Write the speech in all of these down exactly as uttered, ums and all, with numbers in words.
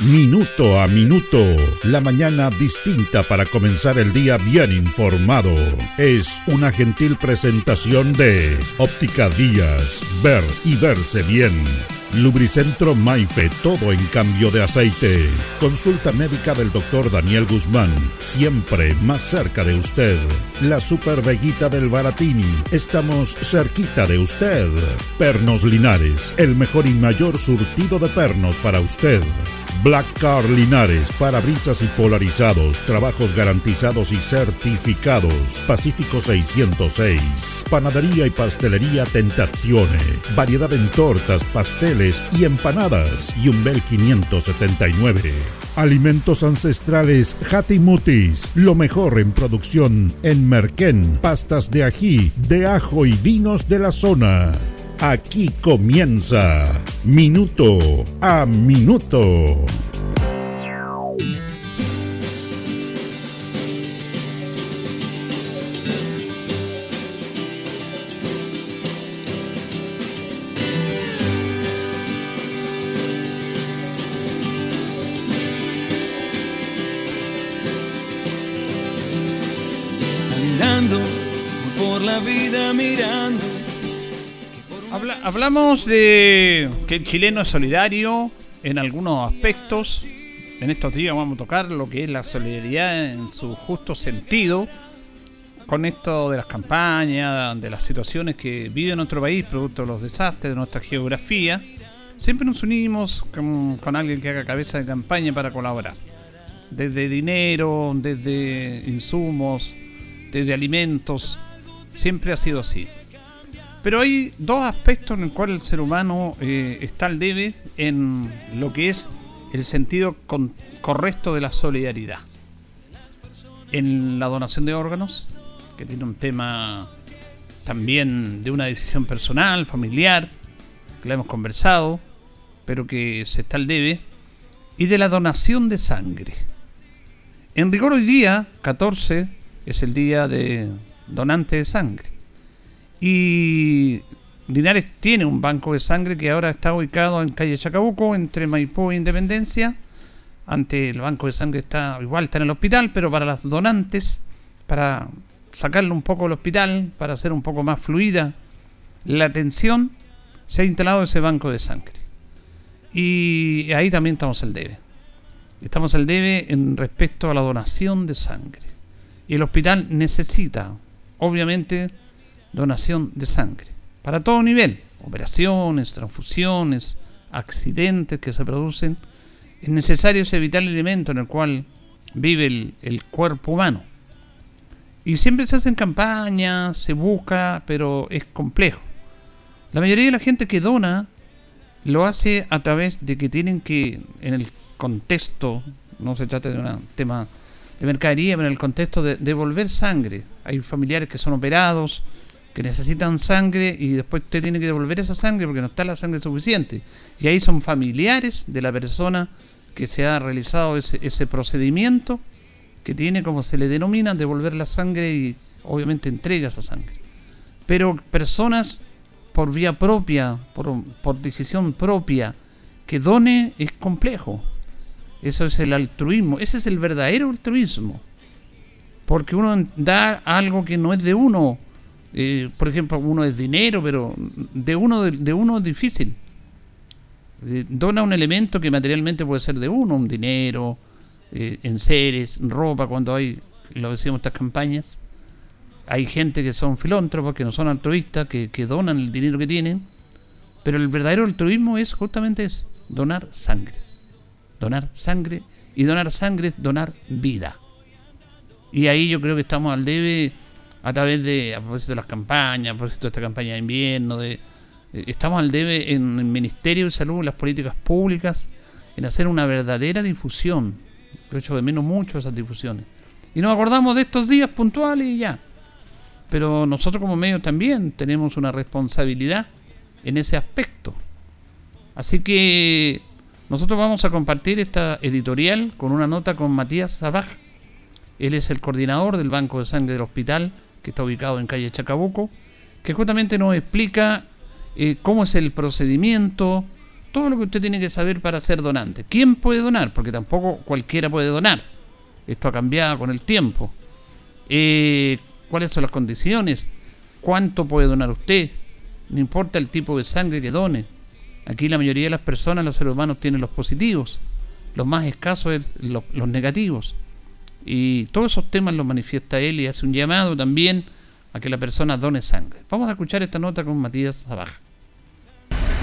Minuto a Minuto, la mañana distinta para comenzar el día bien informado. Es una gentil presentación de Óptica Díaz, ver y verse bien. Lubricentro Maife, todo en cambio de aceite. Consulta médica del doctor Daniel Guzmán, siempre más cerca de usted. La Super Veguita del Baratini, estamos cerquita de usted. Pernos Linares, el mejor y mayor surtido de pernos para usted. Black Car Linares, parabrisas y polarizados, trabajos garantizados y certificados. Pacífico seiscientos seis. Panadería y pastelería Tentazione, variedad en tortas, pasteles y empanadas. Y Yumbel quinientos setenta y nueve. Alimentos Ancestrales Jatimutis, lo mejor en producción en Merquén. Pastas de ají, de ajo y vinos de la zona. Aquí comienza Minuto a Minuto. Caminando por la vida, mirando. Habla, hablamos de que el chileno es solidario en algunos aspectos. En estos días vamos a tocar lo que es la solidaridad en su justo sentido, con esto de las campañas, de las situaciones que vive nuestro país, producto de los desastres, de nuestra geografía. Siempre nos unimos con, con alguien que haga cabeza de campaña para colaborar. Desde dinero, desde insumos, desde alimentos, siempre ha sido así. Pero hay dos aspectos en los cuales el ser humano eh, está al debe en lo que es el sentido con, correcto de la solidaridad. En la donación de órganos, que tiene un tema también de una decisión personal, familiar, que la hemos conversado, pero que se está al debe. Y de la donación de sangre. En rigor hoy día, catorce, es el día de donante de sangre. Y Linares tiene un banco de sangre que ahora está ubicado en calle Chacabuco, entre Maipú e Independencia. Antes el banco de sangre está igual, está en el hospital, pero para las donantes, para sacarle un poco del hospital, para hacer un poco más fluida la atención, se ha instalado ese banco de sangre. Y ahí también estamos al debe. Estamos al debe en respecto a la donación de sangre. Y el hospital necesita, obviamente, donación de sangre para todo nivel, operaciones, transfusiones, accidentes que se producen. Es necesario ese vital elemento en el cual vive el, el cuerpo humano. Y siempre se hacen campañas, se busca, pero es complejo. La mayoría de la gente que dona lo hace a través de que tienen que, en el contexto, no se trata de un tema de mercadería, pero en el contexto de devolver sangre. Hay familiares que son operados, que necesitan sangre y después usted tiene que devolver esa sangre porque no está la sangre suficiente. Y ahí son familiares de la persona que se ha realizado ese, ese procedimiento que tiene, como se le denomina, devolver la sangre y obviamente entrega esa sangre. Pero personas por vía propia, por, por decisión propia, que done es complejo. Eso es el altruismo, ese es el verdadero altruismo. Porque uno da algo que no es de uno. Eh, por ejemplo, uno es dinero, pero de uno de, de uno es difícil. Eh, dona un elemento que materialmente puede ser de uno, un dinero, eh, enseres, ropa, cuando hay, lo decíamos, estas campañas. Hay gente que son filántropos, que no son altruistas, que, que donan el dinero que tienen, pero el verdadero altruismo es justamente es donar sangre. Donar sangre, y donar sangre es donar vida. Y ahí yo creo que estamos al debe. A través de, a propósito de las campañas, a propósito de esta campaña de invierno, de, de estamos al debe en el Ministerio de Salud, en las políticas públicas, en hacer una verdadera difusión. Yo echo de menos mucho esas difusiones. Y nos acordamos de estos días puntuales y ya. Pero nosotros como medios también tenemos una responsabilidad en ese aspecto. Así que nosotros vamos a compartir esta editorial con una nota con Matías Zabach. Él es el coordinador del Banco de Sangre del Hospital, que está ubicado en calle Chacabuco, que justamente nos explica eh, cómo es el procedimiento, todo lo que usted tiene que saber para ser donante. ¿Quién puede donar? Porque tampoco cualquiera puede donar. Esto ha cambiado con el tiempo. Eh, ¿Cuáles son las condiciones? ¿Cuánto puede donar usted? No importa el tipo de sangre que done. Aquí la mayoría de las personas, los seres humanos, tienen los positivos. Los más escasos es los, los negativos. Y todos esos temas los manifiesta él y hace un llamado también a que la persona done sangre. Vamos a escuchar esta nota con Matías Zabach.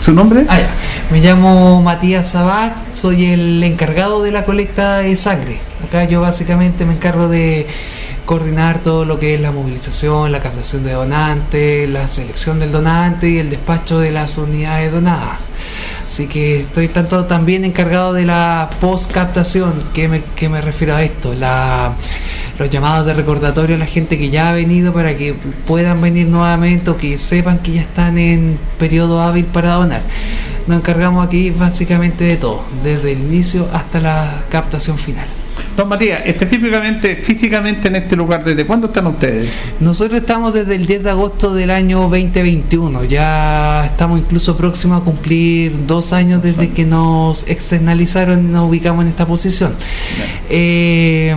¿Su nombre? Ah, me llamo Matías Zabach, soy el encargado de la colecta de sangre. Acá yo básicamente me encargo de coordinar todo lo que es la movilización, la captación de donantes, la selección del donante y el despacho de las unidades donadas. Así que estoy tanto también encargado de la postcaptación. ¿Qué me, qué me refiero a esto? La, los llamados de recordatorio a la gente que ya ha venido para que puedan venir nuevamente o que sepan que ya están en periodo hábil para donar. Nos encargamos aquí básicamente de todo, desde el inicio hasta la captación final. Don Matías, específicamente, físicamente en este lugar, ¿desde cuándo están ustedes? Nosotros estamos desde el diez de agosto del año veinte veintiuno, ya estamos incluso próximos a cumplir dos años desde que nos externalizaron y nos ubicamos en esta posición. Eh,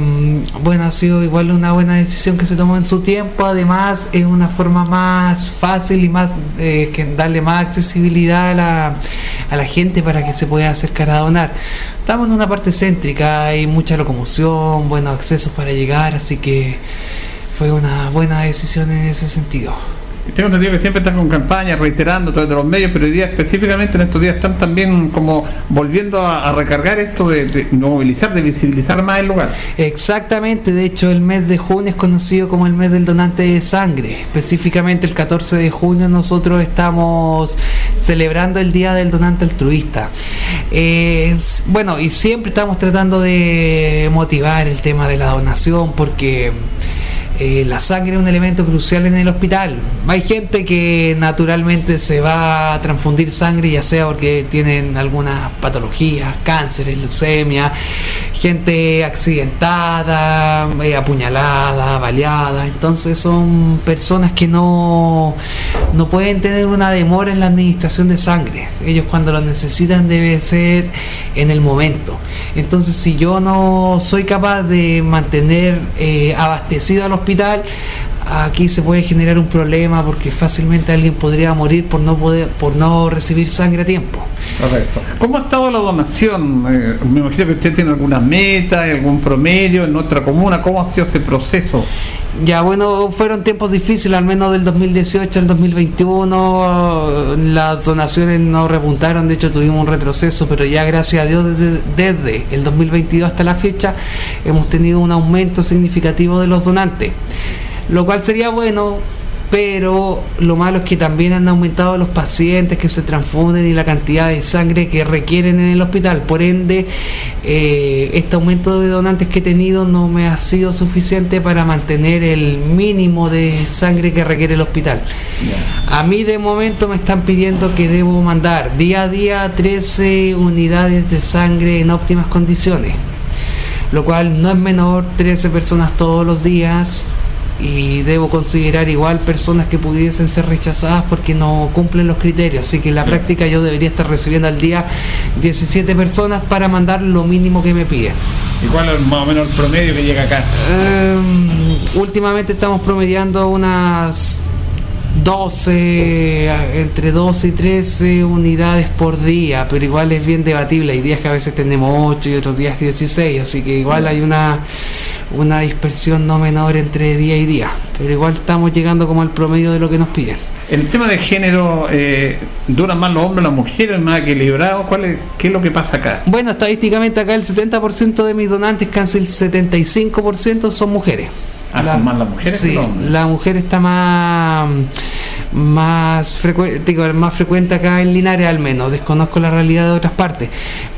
bueno, ha sido igual una buena decisión que se tomó en su tiempo, además es una forma más fácil y más eh, que darle más accesibilidad a la, a la gente para que se pueda acercar a donar. Estamos en una parte céntrica, hay mucha locomoción, buenos accesos para llegar, así que fue una buena decisión en ese sentido. Tengo entendido que siempre estás con campañas, reiterando todo de los medios, pero hoy día específicamente en estos días están también como volviendo a, a recargar esto de, de movilizar, de visibilizar más el lugar. Exactamente, de hecho el mes de junio es conocido como el mes del donante de sangre. Específicamente el catorce de junio nosotros estamos celebrando el día del donante altruista. Eh, bueno, y siempre estamos tratando de motivar el tema de la donación porque... Eh, la sangre es un elemento crucial en el hospital. Hay gente que naturalmente se va a transfundir sangre, ya sea porque tienen algunas patologías, cánceres, leucemia, gente accidentada, eh, apuñalada, baleada. Entonces son personas que no, no pueden tener una demora en la administración de sangre. Ellos cuando lo necesitan debe ser en el momento. Entonces si yo no soy capaz de mantener eh, abastecido a los hospital, aquí se puede generar un problema porque fácilmente alguien podría morir por no poder, por no recibir sangre a tiempo. Correcto. ¿Cómo ha estado la donación? Eh, me imagino que usted tiene algunas metas, algún promedio en nuestra comuna. ¿Cómo ha sido ese proceso? Ya, bueno, fueron tiempos difíciles, al menos del dos mil dieciocho al dos mil veintiuno, las donaciones no repuntaron, de hecho tuvimos un retroceso, pero ya gracias a Dios desde, desde el dos mil veintidós hasta la fecha hemos tenido un aumento significativo de los donantes, lo cual sería bueno, pero lo malo es que también han aumentado los pacientes que se transfunden y la cantidad de sangre que requieren en el hospital. Por ende, eh, este aumento de donantes que he tenido no me ha sido suficiente para mantener el mínimo de sangre que requiere el hospital. A mí de momento me están pidiendo que debo mandar día a día trece unidades de sangre en óptimas condiciones, lo cual no es menor, trece personas todos los días. Y debo considerar igual personas que pudiesen ser rechazadas porque no cumplen los criterios. Así que en la práctica yo debería estar recibiendo al día diecisiete personas para mandar lo mínimo que me piden. ¿Y cuál es más o menos el promedio que llega acá? Um, últimamente estamos promediando unas doce, entre doce y trece unidades por día, pero igual es bien debatible. Hay días que a veces tenemos ocho y otros días dieciséis, así que igual hay una una dispersión no menor entre día y día, pero igual estamos llegando como al promedio de lo que nos piden. El tema de género, eh, ¿duran más los hombres o las mujeres? ¿Más equilibrado? ¿Cuál es, qué es lo que pasa acá? Bueno, estadísticamente acá el setenta por ciento de mis donantes, casi el setenta y cinco por ciento son mujeres. Ah, la, son más las mujeres, sí, que los hombres. La mujer está más más frecuente, más frecuente acá en Linares, al menos desconozco la realidad de otras partes,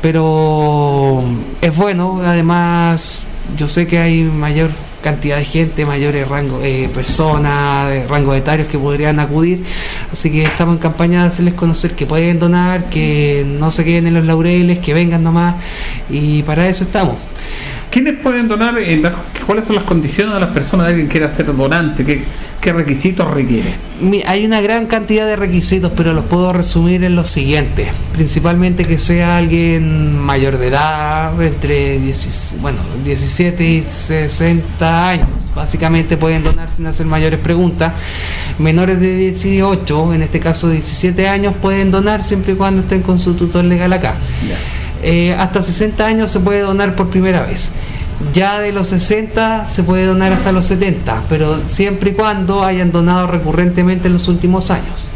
pero es bueno. Además yo sé que hay mayor cantidad de gente, mayores rangos, eh, personas de rangos etarios que podrían acudir, así que estamos en campaña de hacerles conocer que pueden donar, que no se queden en los laureles, que vengan nomás, y para eso estamos. ¿Quiénes pueden donar? En la, ¿cuáles son las condiciones de las personas de alguien que quiera ser donante? ¿Qué, ¿Qué requisitos requiere? Hay una gran cantidad de requisitos, pero los puedo resumir en los siguientes. Principalmente que sea alguien mayor de edad, entre bueno, diecisiete y sesenta años. Básicamente pueden donar sin hacer mayores preguntas. Menores de dieciocho, en este caso diecisiete años, pueden donar siempre y cuando estén con su tutor legal acá. Eh, hasta sesenta años se puede donar por primera vez. Ya de los sesenta se puede donar hasta los setenta, pero siempre y cuando hayan donado recurrentemente en los últimos años.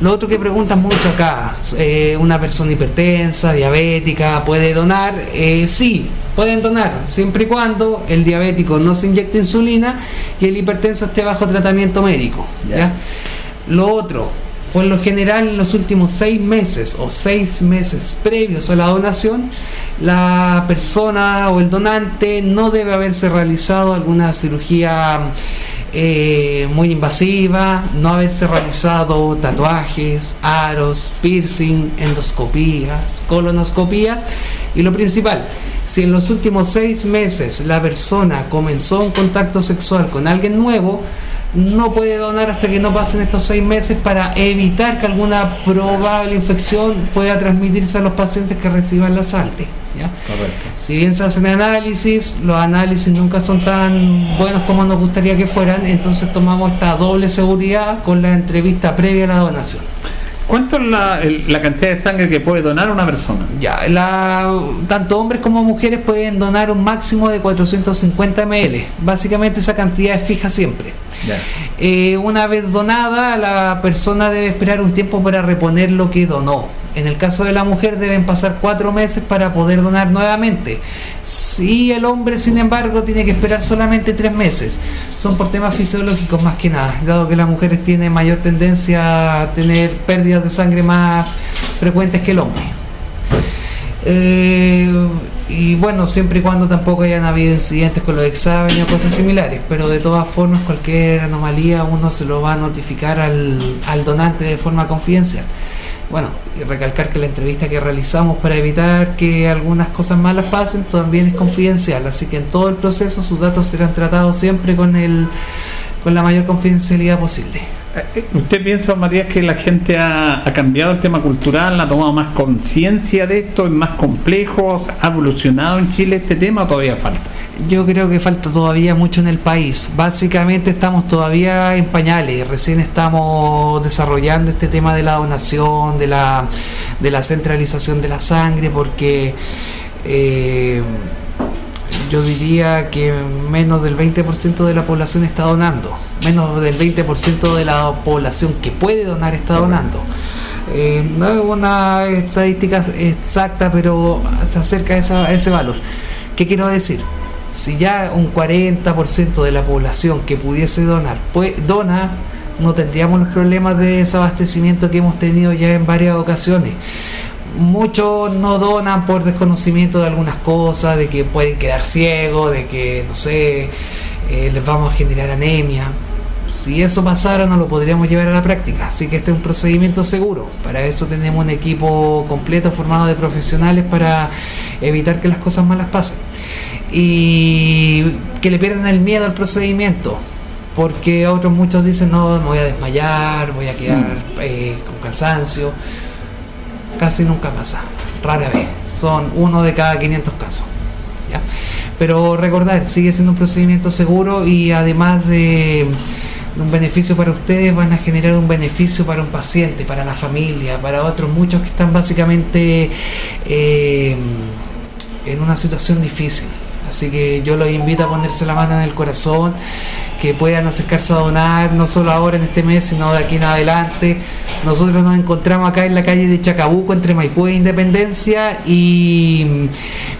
Lo otro que preguntan mucho acá, eh, ¿una persona hipertensa, diabética, puede donar? Eh, sí, pueden donar, siempre y cuando el diabético no se inyecte insulina y el hipertenso esté bajo tratamiento médico. ¿Ya? Lo otro, por lo general en los últimos seis meses o seis meses previos a la donación, la persona o el donante no debe haberse realizado alguna cirugía eh, muy invasiva, no haberse realizado tatuajes, aros, piercing, endoscopías, colonoscopías, y lo principal, si en los últimos seis meses la persona comenzó un contacto sexual con alguien nuevo, no puede donar hasta que no pasen estos seis meses para evitar que alguna probable infección pueda transmitirse a los pacientes que reciban la sangre. ¿Ya? Correcto. Si bien se hacen análisis, los análisis nunca son tan buenos como nos gustaría que fueran, entonces tomamos esta doble seguridad con la entrevista previa a la donación. ¿Cuánto es la, el, la cantidad de sangre que puede donar una persona? Ya, la, tanto hombres como mujeres pueden donar un máximo de cuatrocientos cincuenta mililitros. Básicamente esa cantidad es fija siempre. Ya. Eh, una vez donada, la persona debe esperar un tiempo para reponer lo que donó. En el caso de la mujer deben pasar cuatro meses para poder donar nuevamente. Y el hombre, sin embargo, tiene que esperar solamente tres meses. Son por temas fisiológicos más que nada, dado que las mujeres tienen mayor tendencia a tener pérdidas de sangre más frecuentes que el hombre. Eh, y bueno, siempre y cuando tampoco hayan habido incidentes con los exámenes o cosas similares, pero de todas formas cualquier anomalía uno se lo va a notificar al, al donante de forma confidencial. Bueno, y recalcar que la entrevista que realizamos para evitar que algunas cosas malas pasen también es confidencial, así que en todo el proceso sus datos serán tratados siempre con el con la mayor confidencialidad posible. ¿Usted piensa, Matías, que la gente ha, ha cambiado el tema cultural, ha tomado más conciencia de esto, es más complejo, ha evolucionado en Chile este tema o todavía falta? Yo creo que falta todavía mucho en el país. Básicamente estamos todavía en pañales, recién estamos desarrollando este tema de la donación, de la, de la centralización de la sangre, porque eh, yo diría que menos del veinte por ciento de la población está donando, menos del veinte por ciento de la población que puede donar está donando. Eh, no es una estadística exacta, pero se acerca a, esa, a ese valor. ¿Qué quiero decir? Si ya un cuarenta por ciento de la población que pudiese donar, pues dona, no tendríamos los problemas de desabastecimiento que hemos tenido ya en varias ocasiones. Muchos no donan por desconocimiento de algunas cosas, de que pueden quedar ciegos, de que, no sé, eh, les vamos a generar anemia. Si eso pasara, no lo podríamos llevar a la práctica. Así que este es un procedimiento seguro. Para eso tenemos un equipo completo formado de profesionales para evitar que las cosas malas pasen. Y que le pierdan el miedo al procedimiento. Porque otros muchos dicen, no, me voy a desmayar, voy a quedar eh, con cansancio. Casi nunca pasa, rara vez, son uno de cada quinientos casos, ¿ya? Pero recordar, sigue siendo un procedimiento seguro y además de, de un beneficio para ustedes, van a generar un beneficio para un paciente, para la familia, para otros muchos que están básicamente eh, en una situación difícil. Así que yo los invito a ponerse la mano en el corazón, que puedan acercarse a donar, no solo ahora en este mes, sino de aquí en adelante. Nosotros nos encontramos acá en la calle de Chacabuco, entre Maipú e Independencia, y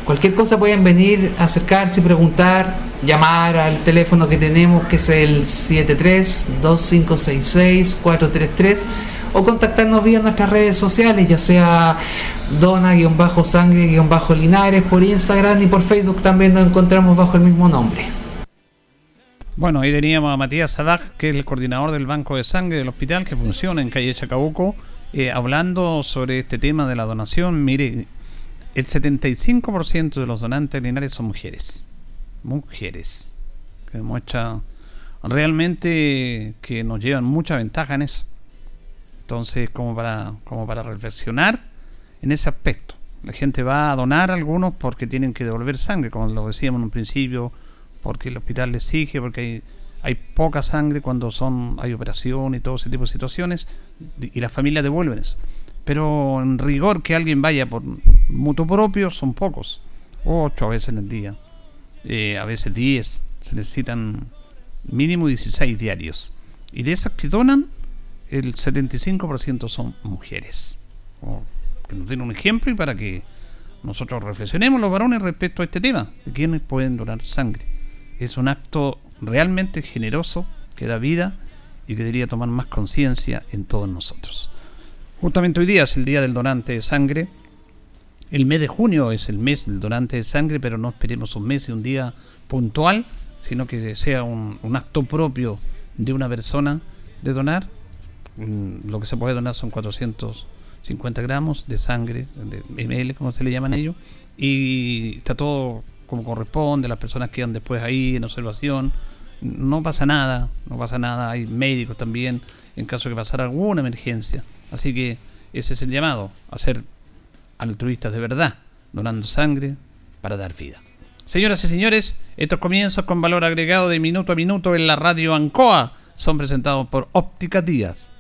cualquier cosa pueden venir, acercarse y preguntar, llamar al teléfono que tenemos, que es el siete tres, dos cinco seis seis, cuatro tres tres, o contactarnos vía nuestras redes sociales, ya sea dona-sangre-linares por Instagram y por Facebook también nos encontramos bajo el mismo nombre. Bueno, ahí teníamos a Matías Zabach, que es el coordinador del Banco de Sangre del hospital que funciona en calle Chacabuco, eh, hablando sobre este tema de la donación. Mire, el setenta y cinco por ciento de los donantes linares son mujeres. Mujeres. Que muestra realmente que nos llevan mucha ventaja en eso. Entonces, como para, como para reflexionar en ese aspecto. La gente va a donar a algunos porque tienen que devolver sangre, como lo decíamos en un principio, porque el hospital les exige, porque hay, hay poca sangre cuando son hay operación y todo ese tipo de situaciones, y las familias devuelven eso. Pero en rigor que alguien vaya por mutuo propio son pocos, ocho a veces en el día, eh, a veces diez, se necesitan mínimo dieciséis diarios, y de esas que donan, el setenta y cinco por ciento son mujeres. Oh, que nos den un ejemplo y para que nosotros reflexionemos los varones respecto a este tema, de quienes pueden donar sangre. Es un acto realmente generoso que da vida y que debería tomar más conciencia en todos nosotros. Justamente hoy día es el día del donante de sangre. El mes de junio es el mes del donante de sangre, pero no esperemos un mes y un día puntual, sino que sea un, un acto propio de una persona de donar. Lo que se puede donar son cuatrocientos cincuenta gramos de sangre, de ml, como se le llaman ellos, y está todo como corresponde. Las personas quedan después ahí en observación, no pasa nada, no pasa nada, hay médicos también en caso de que pasara alguna emergencia. Así que ese es el llamado, a ser altruistas de verdad, donando sangre para dar vida. Señoras y señores, estos comienzos con valor agregado de minuto a minuto en la Radio Ancoa son presentados por Óptica Díaz,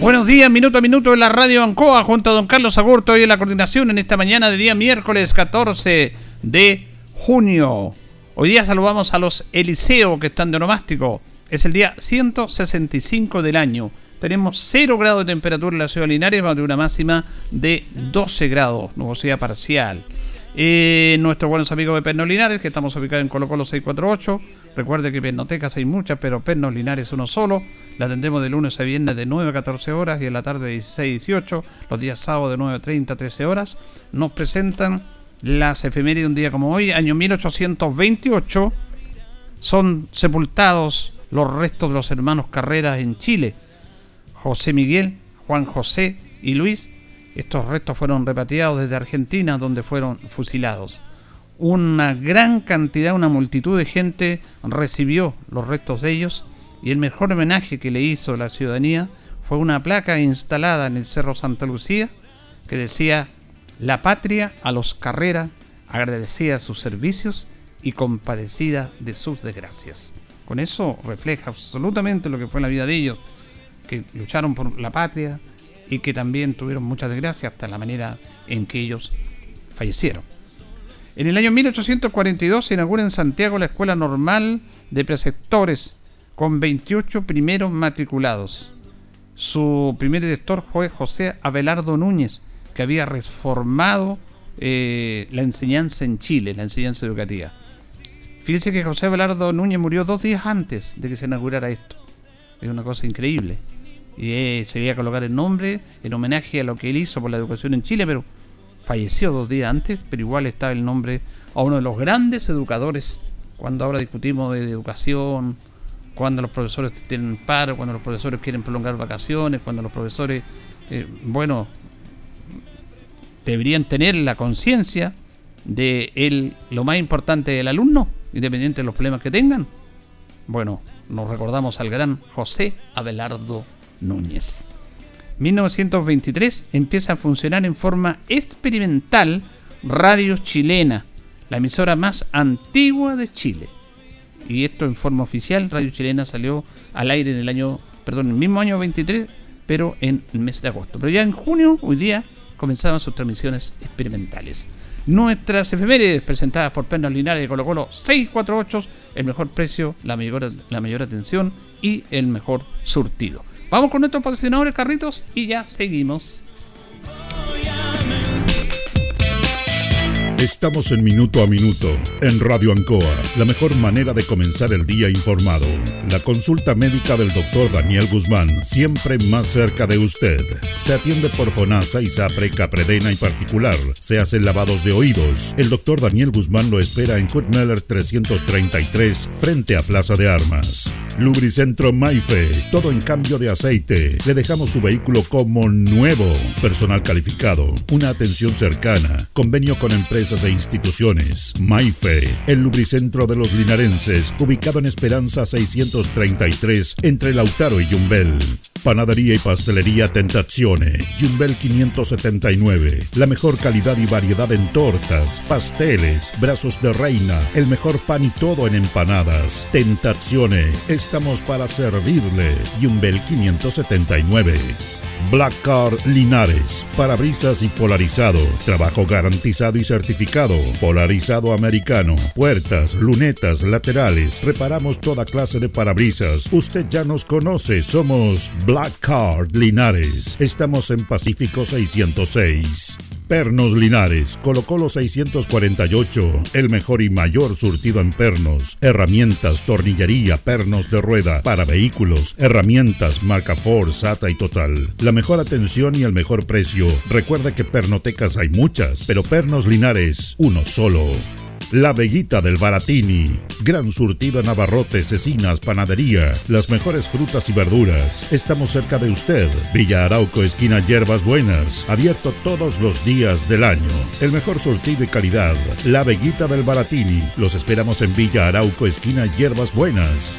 Buenos días, minuto a minuto en la Radio Ancoa, junto a don Carlos Agurto y en la coordinación en esta mañana de día miércoles catorce de junio. Hoy día saludamos a los Eliseo que están de onomástico. Es el día ciento sesenta y cinco del año. Tenemos cero grados de temperatura en la ciudad de Linares, va a tener una máxima de doce grados, nubosidad parcial. Eh, nuestros buenos amigos de Pernos Linares, que estamos ubicados en Colo Colo seiscientos cuarenta y ocho. Recuerde que pernotecas hay muchas, pero Pernos Linares uno solo. La atendemos de lunes a viernes de nueve a catorce horas y en la tarde de dieciséis a dieciocho, los días sábados de nueve a treinta a trece horas. Nos presentan las efemérides de un día como hoy, año mil ochocientos veintiocho. Son sepultados los restos de los hermanos Carrera en Chile, José Miguel, Juan José y Luis. Estos restos fueron repatriados desde Argentina, donde fueron fusilados. Una gran cantidad, una multitud de gente recibió los restos de ellos, y el mejor homenaje que le hizo la ciudadanía fue una placa instalada en el Cerro Santa Lucía que decía: la patria a los Carrera, agradecida sus servicios y compadecida de sus desgracias. Con eso refleja absolutamente lo que fue la vida de ellos, que lucharon por la patria y que también tuvieron muchas desgracias hasta la manera en que ellos fallecieron. En el año mil ochocientos cuarenta y dos se inaugura en Santiago la Escuela Normal de Preceptores, con veintiocho primeros matriculados. Su primer director fue José Abelardo Núñez, que había reformado eh, la enseñanza en Chile, la enseñanza educativa. Fíjense que José Abelardo Núñez murió dos días antes de que se inaugurara esto. Es una cosa increíble. Y sería colocar el nombre en homenaje a lo que él hizo por la educación en Chile, pero falleció dos días antes, pero igual está el nombre a uno de los grandes educadores. Cuando ahora discutimos de educación, cuando los profesores tienen paro, cuando los profesores quieren prolongar vacaciones, cuando los profesores, eh, bueno, deberían tener la conciencia de él, lo más importante del alumno, independiente de los problemas que tengan. Bueno, nos recordamos al gran José Abelardo Núñez. mil novecientos veintitrés empieza a funcionar en forma experimental Radio Chilena, la emisora más antigua de Chile. Y esto en forma oficial, Radio Chilena salió al aire en el año, perdón, el mismo año veintitrés, pero en el mes de agosto. Pero ya en junio, hoy día, comenzaban sus transmisiones experimentales. Nuestras efemérides presentadas por Pernos Linares de Colo Colo seiscientos cuarenta y ocho, el mejor precio, la mayor, la mayor atención y el mejor surtido. Vamos con nuestros patrocinadores, carritos, y ya seguimos. Estamos en Minuto a Minuto, en Radio Ancoa, la mejor manera de comenzar el día informado. La consulta médica del doctor Daniel Guzmán, siempre más cerca de usted. Se atiende por FONASA, ISAPRE, CAPREDENA y particular. Se hacen lavados de oídos. El doctor Daniel Guzmán lo espera en Kutmeller trescientos treinta y tres, frente a Plaza de Armas. Lubricentro Maife, todo en cambio de aceite. Le dejamos su vehículo como nuevo. Personal calificado, una atención cercana, convenio con empresas e instituciones. Maife, el lubricentro de los linarenses, ubicado en Esperanza seiscientos treinta y tres, entre Lautaro y Yumbel. Panadería y pastelería Tentazione, Yumbel quinientos setenta y nueve. La mejor calidad y variedad en tortas, pasteles, brazos de reina, el mejor pan y todo en empanadas. Tentazione, estamos para servirle. Yumbel quinientos setenta y nueve. Black Car Linares, parabrisas y polarizado, trabajo garantizado y certificado, polarizado americano, puertas, lunetas, laterales, reparamos toda clase de parabrisas. Usted ya nos conoce, somos Black Car Linares, estamos en Pacífico seiscientos seis. Pernos Linares, Colo Colo seiscientos cuarenta y ocho, el mejor y mayor surtido en pernos, herramientas, tornillería, pernos de rueda, para vehículos, herramientas, marca Ford, SATA y Total. La mejor atención y el mejor precio. Recuerda que pernotecas hay muchas, pero Pernos Linares, uno solo. La Veguita del Baratini, gran surtido en abarrotes, cecinas, panadería, las mejores frutas y verduras. Estamos cerca de usted, Villa Arauco, esquina Hierbas Buenas, abierto todos los días del año. El mejor surtido y calidad, La Veguita del Baratini. Los esperamos en Villa Arauco, esquina Hierbas Buenas.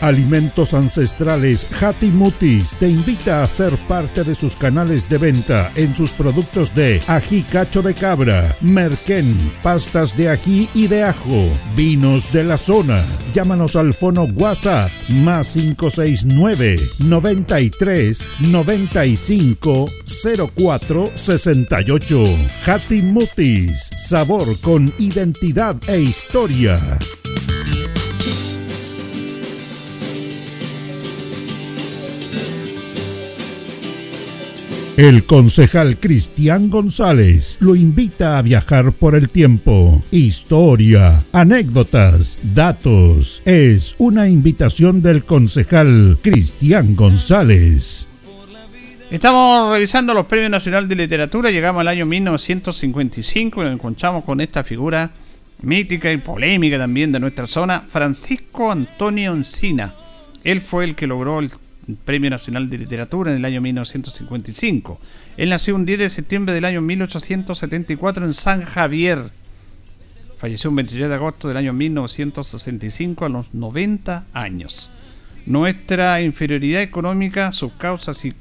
Alimentos Ancestrales Jatimutis te invita a ser parte de sus canales de venta en sus productos de ají cacho de cabra, merquén, pastas de ají y de ajo, vinos de la zona. Llámanos al fono WhatsApp más cinco seis nueve, noventa y tres, noventa y cinco, cero cuatro, sesenta y ocho. Jatimutis, sabor con identidad e historia. El concejal Cristian González lo invita a viajar por el tiempo. Historia, anécdotas, datos. Es una invitación del concejal Cristian González. Estamos revisando los Premios Nacionales de Literatura. Llegamos al año mil novecientos cincuenta y cinco y nos encontramos con esta figura mítica y polémica también de nuestra zona, Francisco Antonio Encina. Él fue el que logró el Premio Nacional de Literatura en el año mil novecientos cincuenta y cinco. Él nació un diez de septiembre del año mil ochocientos setenta y cuatro en San Javier. Falleció un veintitrés de agosto del año mil novecientos sesenta y cinco a los noventa años. Nuestra inferioridad económica, sus causas y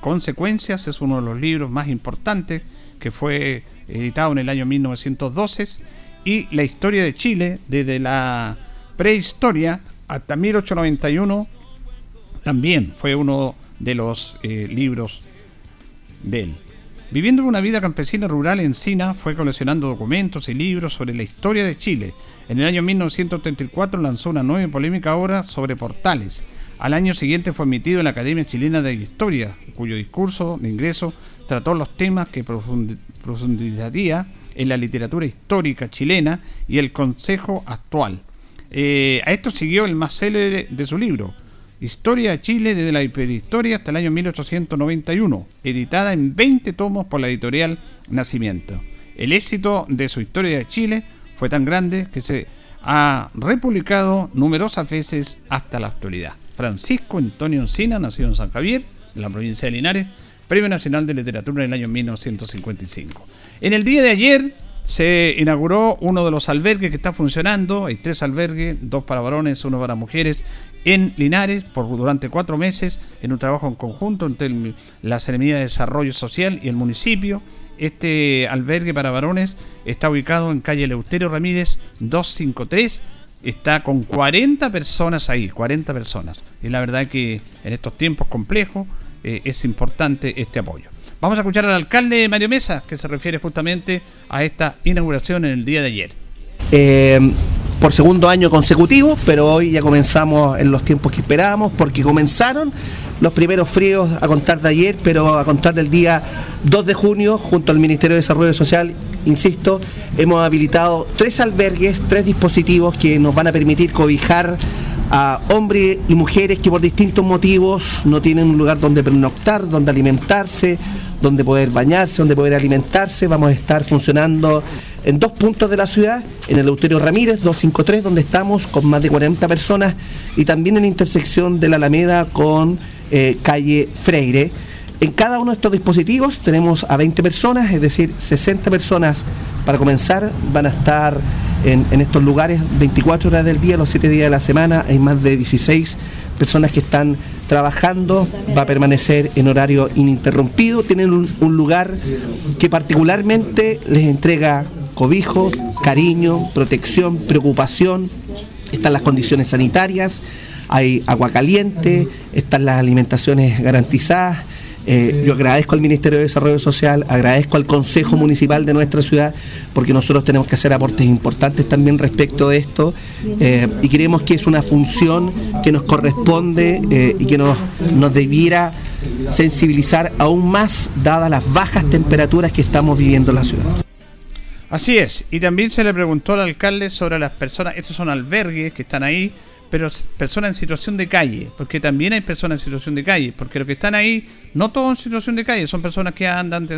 consecuencias es uno de los libros más importantes que fue editado en el año mil novecientos doce, y la historia de Chile desde la prehistoria hasta mil ochocientos noventa y uno también fue uno de los eh, libros de él. Viviendo una vida campesina rural, Encina fue coleccionando documentos y libros sobre la historia de Chile. En el año mil novecientos treinta y cuatro lanzó una nueva y polémica obra sobre portales. Al año siguiente fue admitido en la Academia Chilena de Historia, cuyo discurso de ingreso trató los temas que profundizaría en la literatura histórica chilena y el consejo actual. Eh, a esto siguió el más célebre de su libro, Historia de Chile desde la prehistoria hasta el año mil ochocientos noventa y uno, editada en veinte tomos por la editorial Nacimiento. El éxito de su Historia de Chile fue tan grande que se ha republicado numerosas veces hasta la actualidad. Francisco Antonio Encina, nacido en San Javier, en la provincia de Linares, Premio Nacional de Literatura en el año mil novecientos cincuenta y cinco. En el día de ayer se inauguró uno de los albergues que está funcionando. Hay tres albergues, dos para varones, uno para mujeres, en Linares, por durante cuatro meses, en un trabajo en conjunto entre el, la Seremía de Desarrollo Social y el municipio. Este albergue para varones está ubicado en calle Eleuterio Ramírez doscientos cincuenta y tres, está con cuarenta personas ahí, cuarenta personas. Y la verdad que en estos tiempos complejos eh, es importante este apoyo. Vamos a escuchar al alcalde Mario Mesa, que se refiere justamente a esta inauguración en el día de ayer. Eh, por segundo año consecutivo, pero hoy ya comenzamos en los tiempos que esperábamos, porque comenzaron los primeros fríos a contar de ayer, pero a contar del día dos de junio, junto al Ministerio de Desarrollo Social, insisto, hemos habilitado tres albergues, tres dispositivos que nos van a permitir cobijar a hombres y mujeres que por distintos motivos no tienen un lugar donde pernoctar, donde alimentarse, donde poder bañarse, donde poder alimentarse. Vamos a estar funcionando en dos puntos de la ciudad, en el Eleuterio Ramírez doscientos cincuenta y tres, donde estamos con más de cuarenta personas, y también en la intersección de la Alameda con eh, calle Freire. En cada uno de estos dispositivos tenemos a veinte personas, es decir, sesenta personas para comenzar. Van a estar en, en estos lugares veinticuatro horas del día, los siete días de la semana. Hay más de dieciséis personas que están trabajando, va a permanecer en horario ininterrumpido. Tienen un, un lugar que particularmente les entrega cobijo, cariño, protección, preocupación. Están las condiciones sanitarias, hay agua caliente, están las alimentaciones garantizadas. Eh, yo agradezco al Ministerio de Desarrollo Social, agradezco al Consejo Municipal de nuestra ciudad, porque nosotros tenemos que hacer aportes importantes también respecto de esto, eh, y creemos que es una función que nos corresponde eh, y que nos, nos debiera sensibilizar aún más, dadas las bajas temperaturas que estamos viviendo en la ciudad. Así es, y también se le preguntó al alcalde sobre las personas, estos son albergues que están ahí, pero personas en situación de calle, porque también hay personas en situación de calle, porque los que están ahí, no todos en situación de calle, son personas que andan,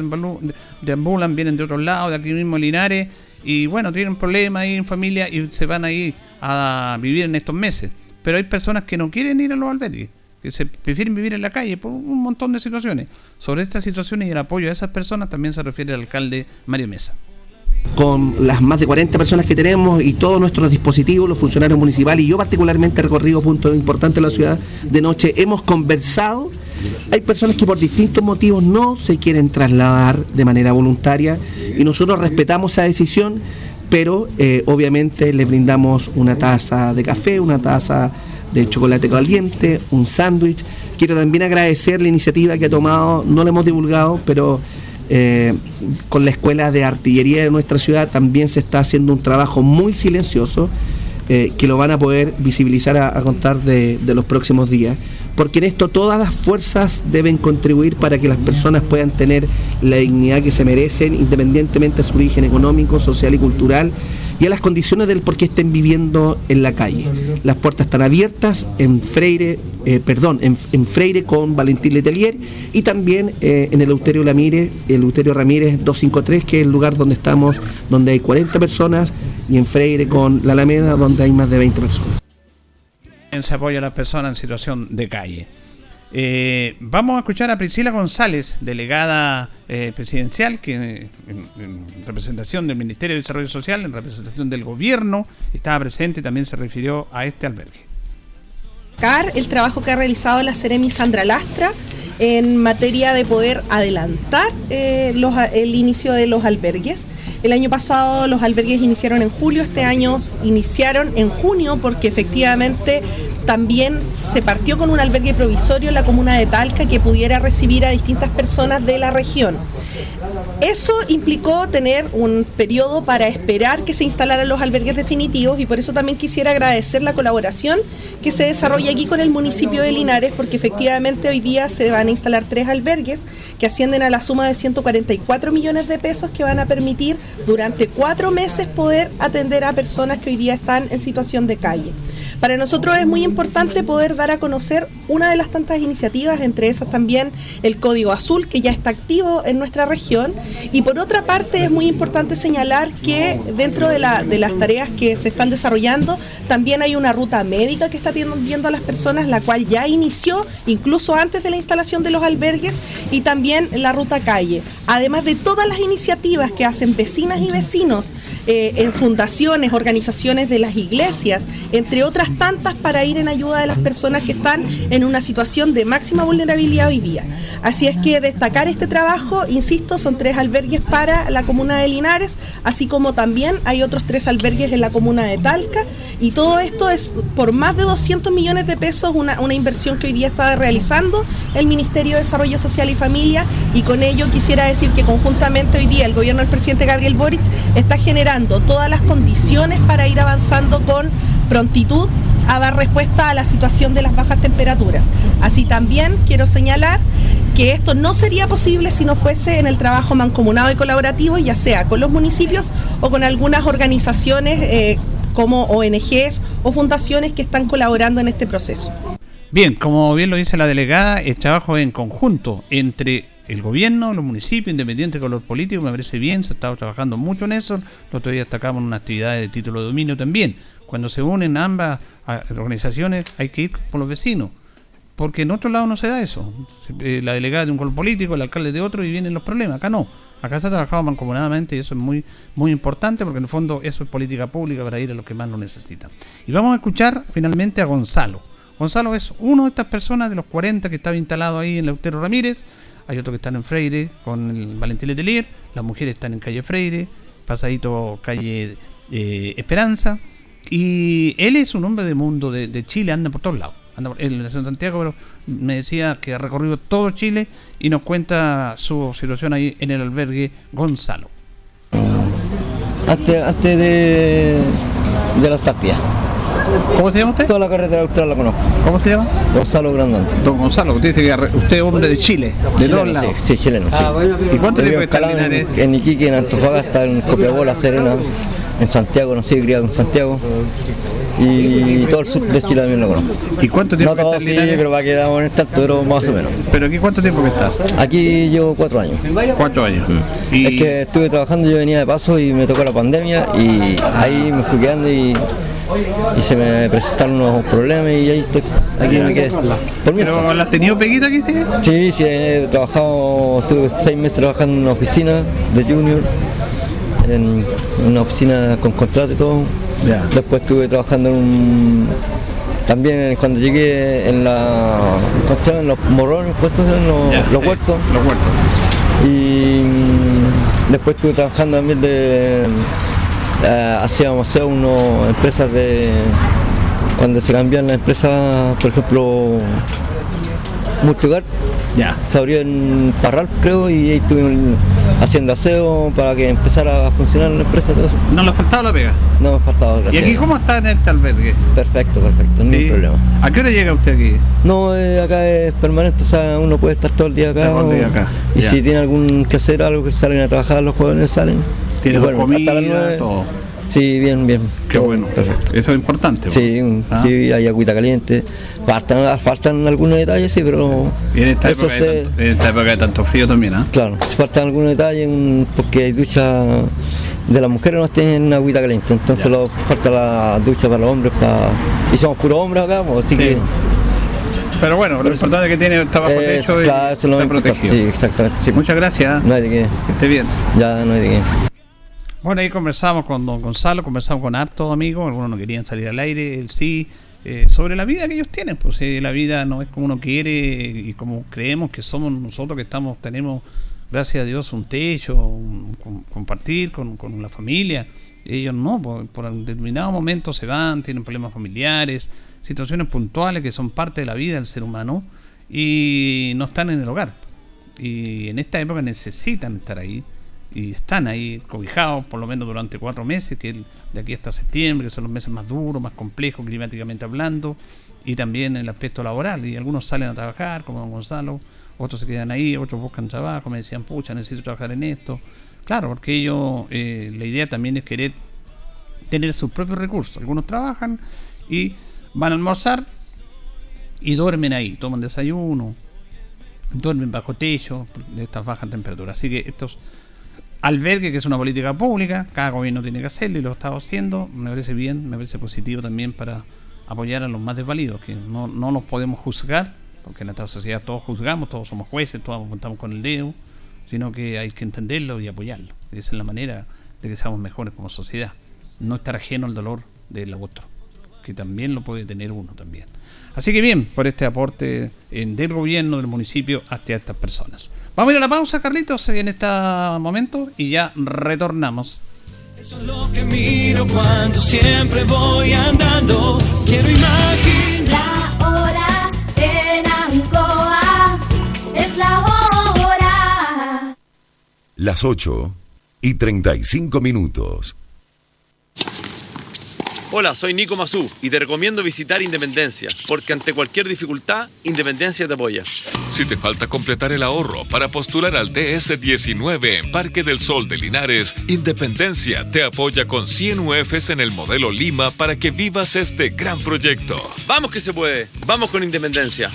deambulan, vienen de otros lados, de aquí mismo Linares, y bueno, tienen problemas ahí en familia y se van ahí a vivir en estos meses. Pero hay personas que no quieren ir a los albergues, que se prefieren vivir en la calle por un montón de situaciones. Sobre estas situaciones y el apoyo a esas personas también se refiere el alcalde Mario Mesa. Con las más de cuarenta personas que tenemos y todos nuestros dispositivos, los funcionarios municipales y yo particularmente he recorrido puntos importantes de la ciudad de noche, hemos conversado. Hay personas que por distintos motivos no se quieren trasladar de manera voluntaria y nosotros respetamos esa decisión, pero eh, obviamente les brindamos una taza de café, una taza de chocolate caliente, un sándwich. Quiero también agradecer la iniciativa que ha tomado, no la hemos divulgado, pero Eh, con la Escuela de Artillería de nuestra ciudad también se está haciendo un trabajo muy silencioso eh, que lo van a poder visibilizar a, a contar de, de los próximos días, porque en esto todas las fuerzas deben contribuir para que las personas puedan tener la dignidad que se merecen, independientemente de su origen económico, social y cultural, y a las condiciones del por qué estén viviendo en la calle. Las puertas están abiertas en Freire, eh, perdón, en, en Freire con Valentín Letelier y también eh, en el Eleuterio Ramírez, el Eleuterio Ramírez doscientos cincuenta y tres, que es el lugar donde estamos, donde hay cuarenta personas, y en Freire con la Alameda, donde hay más de veinte personas. Se apoya a las personas en situación de calle. Eh, vamos a escuchar a Priscila González, delegada eh, presidencial, que en, en representación del Ministerio de Desarrollo Social, en representación del gobierno, estaba presente y también se refirió a este albergue. El trabajo que ha realizado la Seremi Sandra Lastra en materia de poder adelantar eh, los, el inicio de los albergues. El año pasado los albergues iniciaron en julio, este año iniciaron en junio, porque efectivamente también se partió con un albergue provisorio en la comuna de Talca que pudiera recibir a distintas personas de la región. Eso implicó tener un periodo para esperar que se instalaran los albergues definitivos, y por eso también quisiera agradecer la colaboración que se desarrolla aquí con el municipio de Linares, porque efectivamente hoy día se van a instalar tres albergues que ascienden a la suma de ciento cuarenta y cuatro millones de pesos que van a permitir durante cuatro meses poder atender a personas que hoy día están en situación de calle. Para nosotros es muy importante poder dar a conocer una de las tantas iniciativas, entre esas también el Código Azul, que ya está activo en nuestra región, y por otra parte es muy importante señalar que dentro de, la, de las tareas que se están desarrollando también hay una ruta médica que está atendiendo a las personas, la cual ya inició incluso antes de la instalación de los albergues, y también la ruta calle, además de todas las iniciativas que hacen vecinas y vecinos eh, en fundaciones, organizaciones de las iglesias, entre otras tantas, para ir en ayuda de las personas que están en una situación de máxima vulnerabilidad hoy día. Así es que destacar este trabajo, insisto, son tres albergues para la comuna de Linares, así como también hay otros tres albergues en la comuna de Talca, y todo esto es por más de doscientos millones de pesos, una, una inversión que hoy día está realizando el Ministerio de Desarrollo Social y Familia, y con ello quisiera decir que conjuntamente hoy día el gobierno del presidente Gabriel Boric está generando todas las condiciones para ir avanzando con prontitud a dar respuesta a la situación de las bajas temperaturas. Así también quiero señalar que esto no sería posible si no fuese en el trabajo mancomunado y colaborativo, ya sea con los municipios o con algunas organizaciones eh, como O N Ges o fundaciones que están colaborando en este proceso. Bien, como bien lo dice la delegada, el trabajo en conjunto entre el gobierno, los municipios, independiente de color político, me parece bien, se ha estado trabajando mucho en eso. El otro día destacamos una actividad de título de dominio también. Cuando se unen ambas organizaciones hay que ir por los vecinos, porque en otro lado no se da eso. La delegada de un color político, el alcalde de otro, y vienen los problemas. Acá no. Acá se ha trabajado mancomunadamente y eso es muy, muy importante, porque en el fondo eso es política pública para ir a los que más lo necesitan. Y vamos a escuchar finalmente a Gonzalo. Gonzalo es uno de estas personas de los cuarenta que estaba instalado ahí en Lautero Ramírez. Hay otros que están en Freire con el Valentín Letelier. Las mujeres están en calle Freire, pasadito calle eh, Esperanza. Y él es un hombre de mundo de, de Chile, anda por todos lados. Anda por, él nació en Santiago, pero me decía que ha recorrido todo Chile y nos cuenta su situación ahí en el albergue Gonzalo. Antes, antes de, de las actividades. ¿Cómo se llama usted? Toda la carretera austral la conozco. ¿Cómo se llama? Gonzalo Grandón. Don Gonzalo, usted dice que usted es hombre de Chile, de chileno, todos lados. Sí, sí chileno, sí. Ah, bueno, ¿y cuánto tiempo está en Linares? En Iquique, en Antofagasta, en Copiapó, La Serena, en Santiago, no sé, criado en Santiago. Y todo el sur de Chile también lo conozco. ¿Y cuánto tiempo no, está en Linares? No, sí, pero va a quedar en el tanto, pero más o menos. ¿Pero aquí cuánto tiempo que está? Aquí llevo cuatro años. ¿Cuatro años? Mm. Y... Es que estuve trabajando, yo venía de paso y me tocó la pandemia y ahí me fui quedando y... y se me presentaron unos problemas y ahí estoy, aquí me quedé. Por ¿Pero la has tenido peguita aquí? ¿Sí? sí, sí, he trabajado, estuve seis meses trabajando en una oficina de junior, en una oficina con contrato y todo. Yeah. Después estuve trabajando en un, también cuando llegué en la en los morrones, puestos en los, yeah, los huertos. Eh, los huertos. Y después estuve trabajando también de... Uh, hacíamos hacer unas empresas de cuando se cambian las empresas, por ejemplo Multigar, yeah, se abrió en Parral creo y ahí estuvimos haciendo aseo para que empezara a funcionar la empresa, todo eso. ¿No le faltaba la pega? No me faltaba, gracias. ¿Y aquí cómo está en este albergue? Perfecto, perfecto, no sí. hay problema. ¿A qué hora llega usted aquí? No, eh, acá es permanente, o sea, uno puede estar todo el día acá, o, día acá. y yeah. si tiene algún que hacer, algo que salen a trabajar, los jóvenes salen. Tienes bueno, comida, hasta las nueve, todo. Sí, bien, bien. Qué todo, bueno, perfecto. Eso es importante. Sí, ah. sí, hay agüita caliente. Faltan, faltan algunos detalles, sí, pero... Y en esta, época, se... de tanto, en esta época de tanto frío también, ¿ah? ¿eh? Claro, faltan algunos detalles porque hay duchas de las mujeres, no tienen agüita caliente, entonces lo, falta la ducha para los hombres, para... y somos puros hombres acá, pues, así sí. que... Pero bueno, lo Pero importante es que tiene está bajo eh, techo claro, y eso está protegido. Sí, exactamente. Sí. Muchas gracias. No hay de qué. Que esté bien. Ya, no hay de qué. Bueno, ahí conversamos con don Gonzalo, conversamos con hartos amigos, algunos no querían salir al aire, él sí, eh, sobre la vida que ellos tienen, pues eh, la vida no es como uno quiere y como creemos que somos nosotros que estamos, tenemos, gracias a Dios, un techo, un, con, compartir con, con la familia. Ellos no, por, por determinado momento se van, tienen problemas familiares, situaciones puntuales que son parte de la vida del ser humano y no están en el hogar. Y en esta época necesitan estar ahí. Y están ahí cobijados por lo menos durante cuatro meses, que de aquí hasta septiembre, que son los meses más duros, más complejos climáticamente hablando, y también el aspecto laboral, y algunos salen a trabajar como don Gonzalo, otros se quedan ahí, otros buscan trabajo, me decían, pucha, necesito trabajar en esto, claro, porque ellos, eh, la idea también es querer tener sus propios recursos, algunos trabajan y van a almorzar y duermen ahí, toman desayuno, duermen bajo techo de estas bajas temperaturas, así que estos albergue, que es una política pública, cada gobierno tiene que hacerlo y lo está haciendo, me parece bien, me parece positivo también para apoyar a los más desvalidos, que no, no nos podemos juzgar, porque en esta sociedad todos juzgamos, todos somos jueces, todos apuntamos con el dedo, sino que hay que entenderlo y apoyarlo. Esa es la manera de que seamos mejores como sociedad, no estar ajeno al dolor del otro, que también lo puede tener uno también. Así que bien, por este aporte en, del gobierno, del municipio, hacia estas personas. Vamos a ir a la pausa, Carlitos, en este momento, y ya retornamos. Eso es lo que miro cuando siempre voy andando. Quiero imaginar. La hora en Ancoa es la hora. Las ocho y treinta y cinco minutos. Hola, soy Nico Mazú y te recomiendo visitar Independencia, porque ante cualquier dificultad, Independencia te apoya. Si te falta completar el ahorro para postular al D S diecinueve en Parque del Sol de Linares, Independencia te apoya con cien U Fs en el modelo Lima para que vivas este gran proyecto. ¡Vamos que se puede! ¡Vamos con Independencia!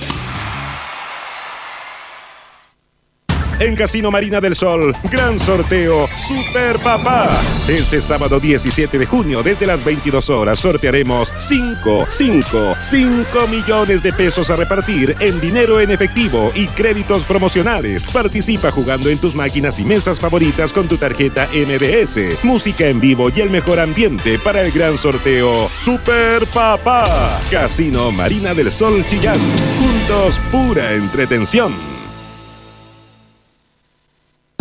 En Casino Marina del Sol, gran sorteo Super Papá. Este sábado diecisiete de junio, desde las veintidós horas, sortearemos cinco millones de pesos a repartir en dinero en efectivo y créditos promocionales. Participa jugando en tus máquinas y mesas favoritas con tu tarjeta M B S. Música en vivo y el mejor ambiente para el gran sorteo Super Papá. Casino Marina del Sol Chillán. Juntos, pura entretención.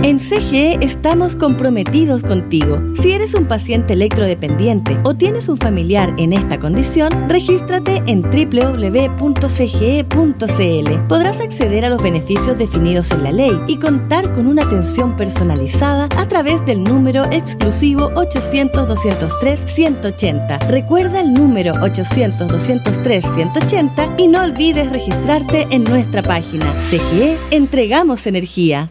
En C G E estamos comprometidos contigo. Si eres un paciente electrodependiente o tienes un familiar en esta condición, regístrate en doble u doble u doble u punto c g e punto c l. Podrás acceder a los beneficios definidos en la ley y contar con una atención personalizada a través del número exclusivo ochocientos doscientos tres ciento ochenta. Recuerda el número ochocientos doscientos tres ciento ochenta y no olvides registrarte en nuestra página. C G E, entregamos energía.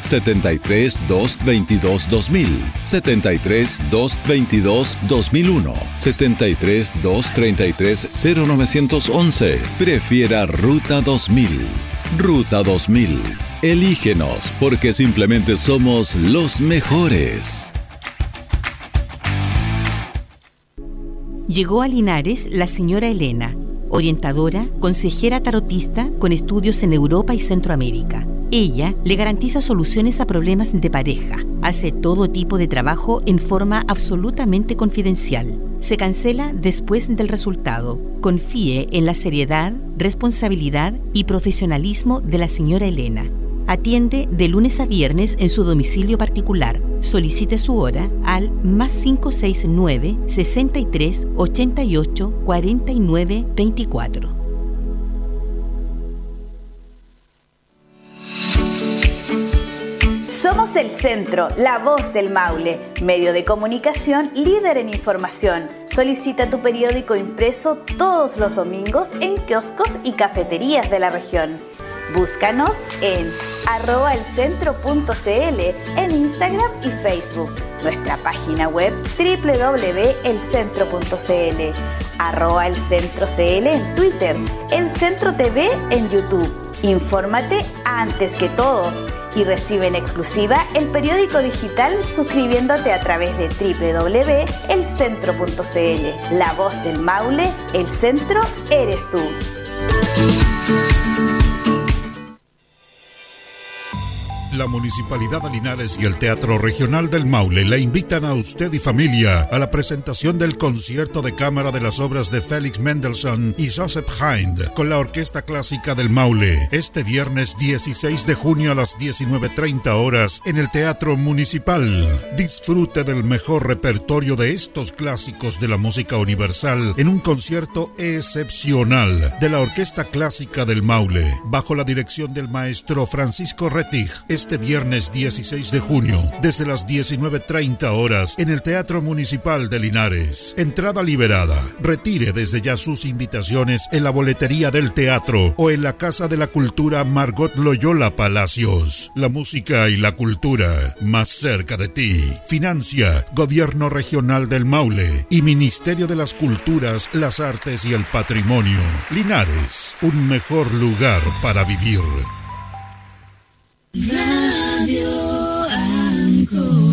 setenta y tres, doscientos veintidós, dos mil. setenta y tres, doscientos veintidós, dos mil uno. setenta y tres, doscientos treinta y tres, cero novecientos once. Prefiera Ruta dos mil. Ruta dos mil. Elígenos porque simplemente somos los mejores. Llegó a Linares la señora Elena, orientadora, consejera tarotista con estudios en Europa y Centroamérica. Ella le garantiza soluciones a problemas de pareja. Hace todo tipo de trabajo en forma absolutamente confidencial. Se cancela después del resultado. Confíe en la seriedad, responsabilidad y profesionalismo de la señora Elena. Atiende de lunes a viernes en su domicilio particular. Solicite su hora al más cinco seis nueve, sesenta y tres, ochenta y ocho, cuarenta y nueve, veinticuatro. Somos El Centro, la voz del Maule, medio de comunicación líder en información. Solicita tu periódico impreso todos los domingos en kioscos y cafeterías de la región. Búscanos en arroba el centro punto c l en Instagram y Facebook. Nuestra página web doble u doble u doble u punto el centro punto c l, arroba el centro c l en Twitter, El Centro T V en YouTube. Infórmate antes que todos y recibe en exclusiva el periódico digital suscribiéndote a través de doble u doble u doble u punto el centro punto c l. La voz del Maule, El Centro eres tú. La Municipalidad de Linares y el Teatro Regional del Maule le invitan a usted y familia a la presentación del concierto de cámara de las obras de Félix Mendelssohn y Joseph Hind con la Orquesta Clásica del Maule. Este viernes dieciséis de junio a las diecinueve treinta horas en el Teatro Municipal. Disfrute del mejor repertorio de estos clásicos de la música universal en un concierto excepcional de la Orquesta Clásica del Maule, bajo la dirección del maestro Francisco Rettig. este viernes dieciséis de junio, desde las diecinueve treinta horas, en el Teatro Municipal de Linares. Entrada liberada. Retire desde ya sus invitaciones en la boletería del teatro o en la Casa de la Cultura Margot Loyola Palacios. La música y la cultura más cerca de ti. Financia Gobierno Regional del Maule y Ministerio de las Culturas, las Artes y el Patrimonio. Linares, un mejor lugar para vivir. Radio Ancoa.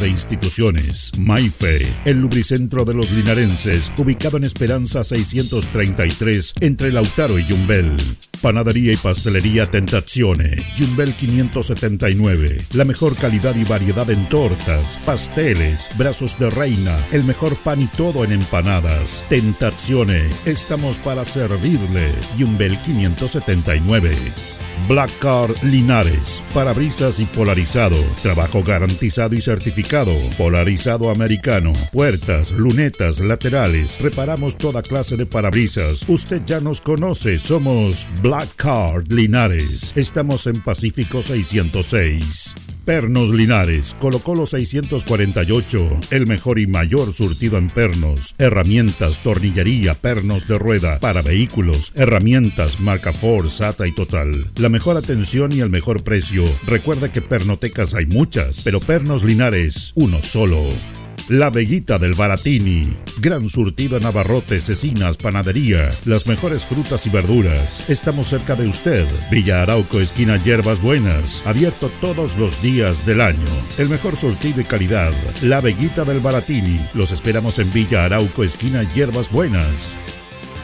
e instituciones. Maife, el lubricentro de los linarenses, ubicado en Esperanza seiscientos treinta y tres, entre Lautaro y Yumbel. Panadería y pastelería Tentazione, Yumbel quinientos setenta y nueve. La mejor calidad y variedad en tortas, pasteles, brazos de reina, el mejor pan y todo en empanadas. Tentazione, es estamos para servirle. Yumbel quinientos setenta y nueve. Black Car Linares. Parabrisas y polarizado. Trabajo garantizado y certificado. Polarizado americano. Puertas, lunetas, laterales. Reparamos toda clase de parabrisas. Usted ya nos conoce. Somos Black Car Linares. Estamos en Pacífico seiscientos seis. Pernos Linares, Colo Colo seiscientos cuarenta y ocho, el mejor y mayor surtido en pernos, herramientas, tornillería, pernos de rueda, para vehículos, herramientas, marca Ford, SATA y Total. La mejor atención y el mejor precio. Recuerda que pernotecas hay muchas, pero Pernos Linares, uno solo. La Veguita del Baratini, gran surtido en abarrotes, cecinas, panadería, las mejores frutas y verduras. Estamos cerca de usted. Villa Arauco, esquina Hierbas Buenas, abierto todos los días del año. El mejor surtido y calidad. La Veguita del Baratini. Los esperamos en Villa Arauco, esquina Hierbas Buenas.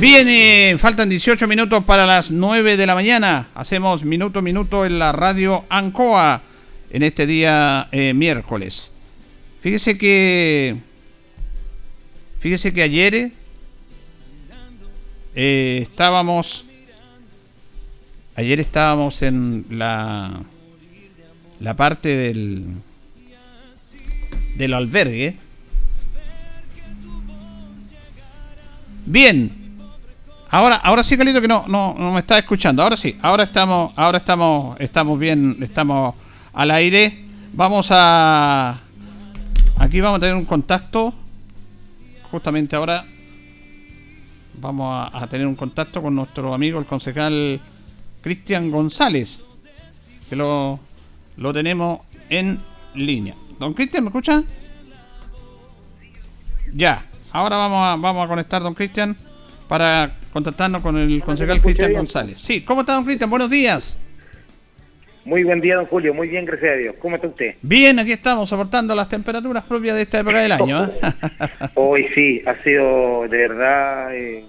Bien, eh, faltan dieciocho minutos para las nueve de la mañana. Hacemos Minuto a Minuto en la Radio Ancoa en este día eh, miércoles. Fíjese que fíjese que ayer eh, estábamos ayer estábamos en la la parte del del albergue. Bien. Ahora, ahora sí, Calito, que no, no, no me está escuchando. Ahora sí, ahora estamos, ahora estamos, estamos bien, estamos al aire. Vamos a, aquí vamos a tener un contacto. Justamente ahora vamos a, a tener un contacto con nuestro amigo el concejal Cristian González, que lo, lo tenemos en línea. Don Cristian, ¿me escucha? Ya. Ahora vamos a, vamos a conectar, don Cristian, para contactarnos con el concejal Cristian González. Sí, ¿cómo está, don Cristian? Buenos días. Muy buen día, don Julio. Muy bien, gracias a Dios. ¿Cómo está usted? Bien, aquí estamos, soportando las temperaturas propias de esta época del año, ¿eh? Hoy sí, ha sido de verdad, eh,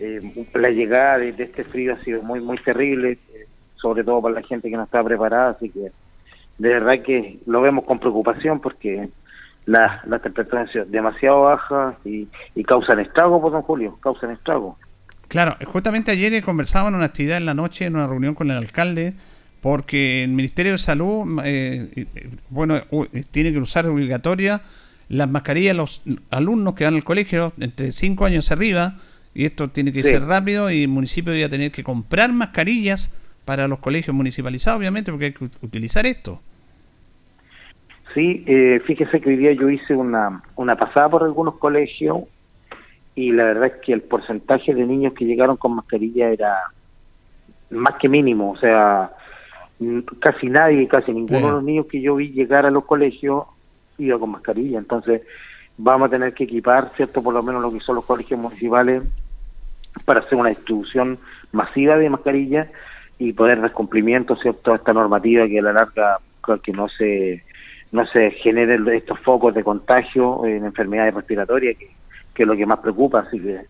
eh, la llegada de, de este frío ha sido muy, muy terrible, eh, sobre todo para la gente que no está preparada, así que de verdad que lo vemos con preocupación porque las la temperaturas son demasiado bajas y, y causan estrago, pues, don Julio, causan estrago. Claro, justamente ayer conversábamos en una actividad en la noche, en una reunión con el alcalde, porque el Ministerio de Salud eh, bueno tiene que usar obligatoria las mascarillas a los alumnos que van al colegio entre cinco años arriba, y esto tiene que sí. ser rápido, y el municipio va a tener que comprar mascarillas para los colegios municipalizados, obviamente, porque hay que utilizar esto. Sí, eh, fíjese que hoy día yo hice una, una pasada por algunos colegios y la verdad es que el porcentaje de niños que llegaron con mascarilla era más que mínimo, o sea, casi nadie, casi ninguno sí. de los niños que yo vi llegar a los colegios iba con mascarilla, entonces vamos a tener que equipar, ¿cierto?, por lo menos lo que son los colegios municipales para hacer una distribución masiva de mascarillas y poder dar cumplimiento, ¿cierto?, a esta normativa que a la larga creo que no se... no se generen estos focos de contagio en enfermedades respiratorias, que, que es lo que más preocupa, así que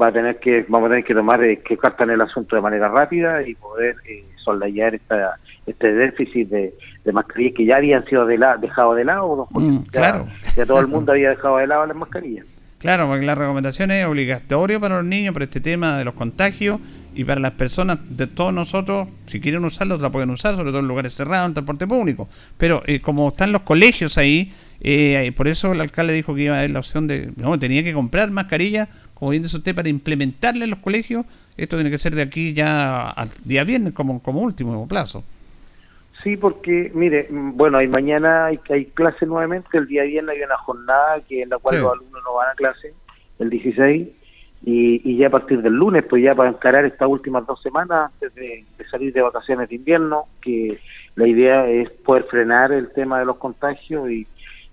va a tener que vamos a tener que tomar eh, que cartan el asunto de manera rápida y poder eh, soslayar esta, este déficit de, de mascarillas que ya habían sido de la, dejado de lado, mm, ya, claro. ya todo el mundo había dejado de lado las mascarillas. Claro, porque la recomendación es obligatoria para los niños, para este tema de los contagios, y para las personas de todos nosotros, si quieren usarlos, la pueden usar, sobre todo en lugares cerrados, en transporte público. Pero eh, como están los colegios ahí, eh, por eso el alcalde dijo que iba a haber la opción de... No, tenía que comprar mascarillas, como bien dice usted, para implementarle en los colegios. Esto tiene que ser de aquí ya al día viernes, como, como último plazo. Sí, porque, mire, bueno, hay mañana hay, hay clase nuevamente, el día viernes hay una jornada que en la cual sí. los alumnos no van a clase, el dieciséis, y, y ya a partir del lunes, pues ya para encarar estas últimas dos semanas antes de, de salir de vacaciones de invierno, que la idea es poder frenar el tema de los contagios y,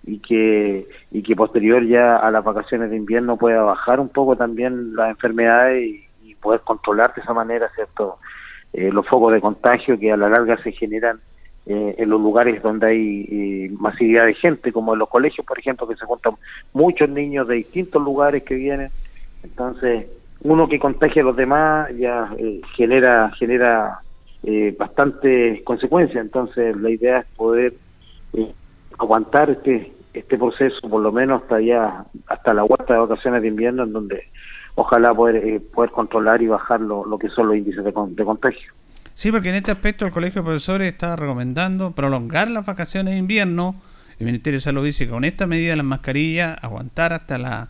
y que y que posterior ya a las vacaciones de invierno pueda bajar un poco también las enfermedades y, y poder controlar de esa manera, ¿cierto?, eh, los focos de contagio que a la larga se generan Eh, en los lugares donde hay eh, masividad de gente, como en los colegios, por ejemplo, que se juntan muchos niños de distintos lugares que vienen. Entonces, uno que contagia a los demás ya eh, genera genera eh, bastantes consecuencias. Entonces, la idea es poder eh, aguantar este este proceso, por lo menos hasta ya hasta la vuelta de vacaciones de invierno, en donde ojalá poder eh, poder controlar y bajar lo, lo que son los índices de, de contagio. Sí, porque en este aspecto el Colegio de Profesores está recomendando prolongar las vacaciones de invierno. El Ministerio de Salud dice que con esta medida de las mascarillas, aguantar hasta la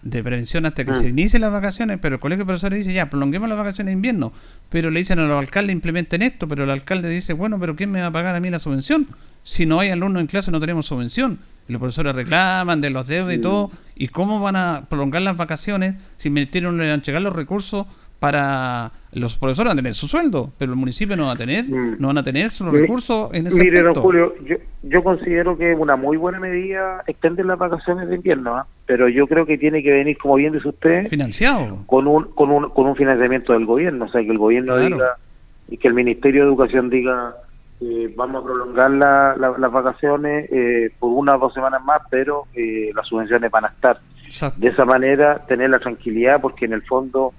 de prevención hasta que mm. se inicien las vacaciones, pero el Colegio de Profesores dice ya, prolonguemos las vacaciones de invierno, pero le dicen a los alcaldes implementen esto, pero el alcalde dice, bueno, pero ¿quién me va a pagar a mí la subvención? Si no hay alumnos en clase no tenemos subvención. Y los profesores reclaman de los deudas y mm. todo, y ¿cómo van a prolongar las vacaciones si el Ministerio no le van a llegar los recursos? Para los profesores van a tener su sueldo, pero el municipio no va a tener, mm. no van a tener sus recursos en ese Mire, aspecto. Don Julio, yo, yo considero que es una muy buena medida extender las vacaciones de invierno, ¿eh? Pero yo creo que tiene que venir, como bien dice usted, financiado con un con un con un financiamiento del gobierno, o sea, que el gobierno claro. diga y que el Ministerio de Educación diga eh, vamos a prolongar la, la, las vacaciones eh, por una o dos semanas más, pero eh, las subvenciones van a estar. Exacto. De esa manera tener la tranquilidad, porque en el fondo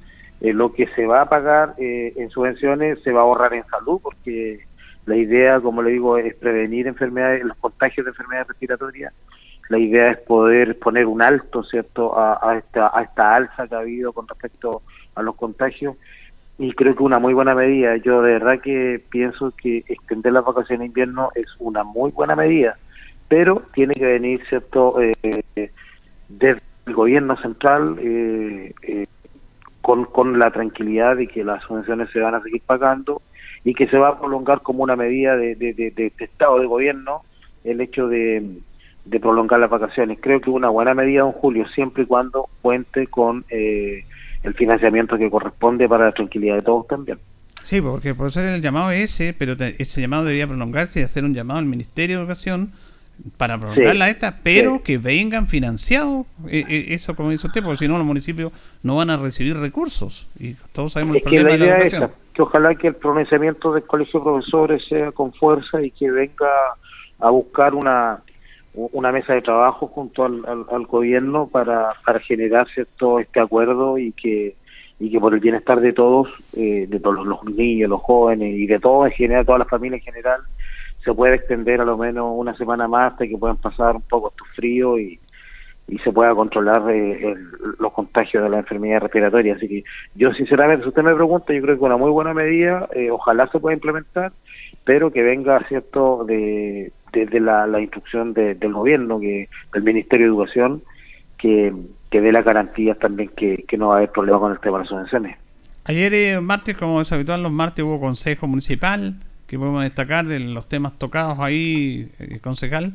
Eh, lo que se va a pagar eh, en subvenciones se va a ahorrar en salud, porque la idea, como le digo, es prevenir enfermedades, los contagios de enfermedades respiratorias. La idea es poder poner un alto, ¿cierto?, a, a, esta, a esta alza que ha habido con respecto a los contagios, y creo que una muy buena medida. Yo de verdad que pienso que extender las vacaciones de invierno es una muy buena medida, pero tiene que venir, ¿cierto?, eh, desde el gobierno central, eh, eh Con, con la tranquilidad de que las subvenciones se van a seguir pagando y que se va a prolongar como una medida de, de, de, de Estado, de gobierno, el hecho de, de prolongar las vacaciones. Creo que una buena medida, don Julio, siempre y cuando cuente con eh, el financiamiento que corresponde para la tranquilidad de todos también. Sí, porque por ser el llamado ese, pero te, ese llamado debería prolongarse y hacer un llamado al Ministerio de Educación para prolongarla sí, esta, pero sí. que vengan financiados, eh, eh, eso como dice usted, porque si no los municipios no van a recibir recursos, y todos sabemos es el problema que la idea de la educación. Esta, que ojalá que el pronunciamiento del Colegio de Profesores sea con fuerza y que venga a buscar una una mesa de trabajo junto al, al, al gobierno para, para generarse todo este acuerdo y que y que por el bienestar de todos, eh, de todos los niños, los jóvenes y de todos en general, todas las familias en general, se puede extender a lo menos una semana más hasta que puedan pasar un poco estos fríos y, y se pueda controlar eh, el, los contagios de la enfermedad respiratoria. Así que yo sinceramente, si usted me pregunta, yo creo que una muy buena medida, eh, ojalá se pueda implementar, pero que venga, cierto, de desde la, la instrucción de, del gobierno, que del Ministerio de Educación, que, que dé las garantías también que, que no va a haber problema con el tema de las subvenciones. Ayer eh, martes, como es habitual los martes, hubo consejo municipal, que podemos destacar de los temas tocados ahí, eh, concejal.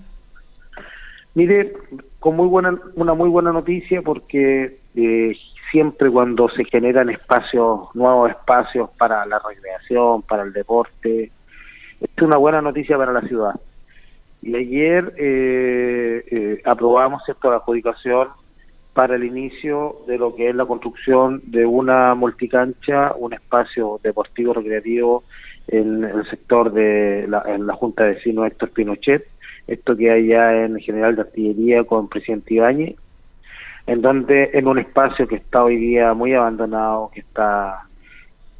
Mire, con muy buena una muy buena noticia, porque eh, siempre cuando se generan espacios, nuevos espacios para la recreación, para el deporte, es una buena noticia para la ciudad. Y ayer eh, eh, aprobamos, ¿cierto?, la adjudicación para el inicio de lo que es la construcción de una multicancha, un espacio deportivo recreativo en el sector de la, en la Junta de Vecinos Héctor Pinochet, esto que hay allá en General de Artillería con Presidente Ibáñez, en donde en un espacio que está hoy día muy abandonado, que está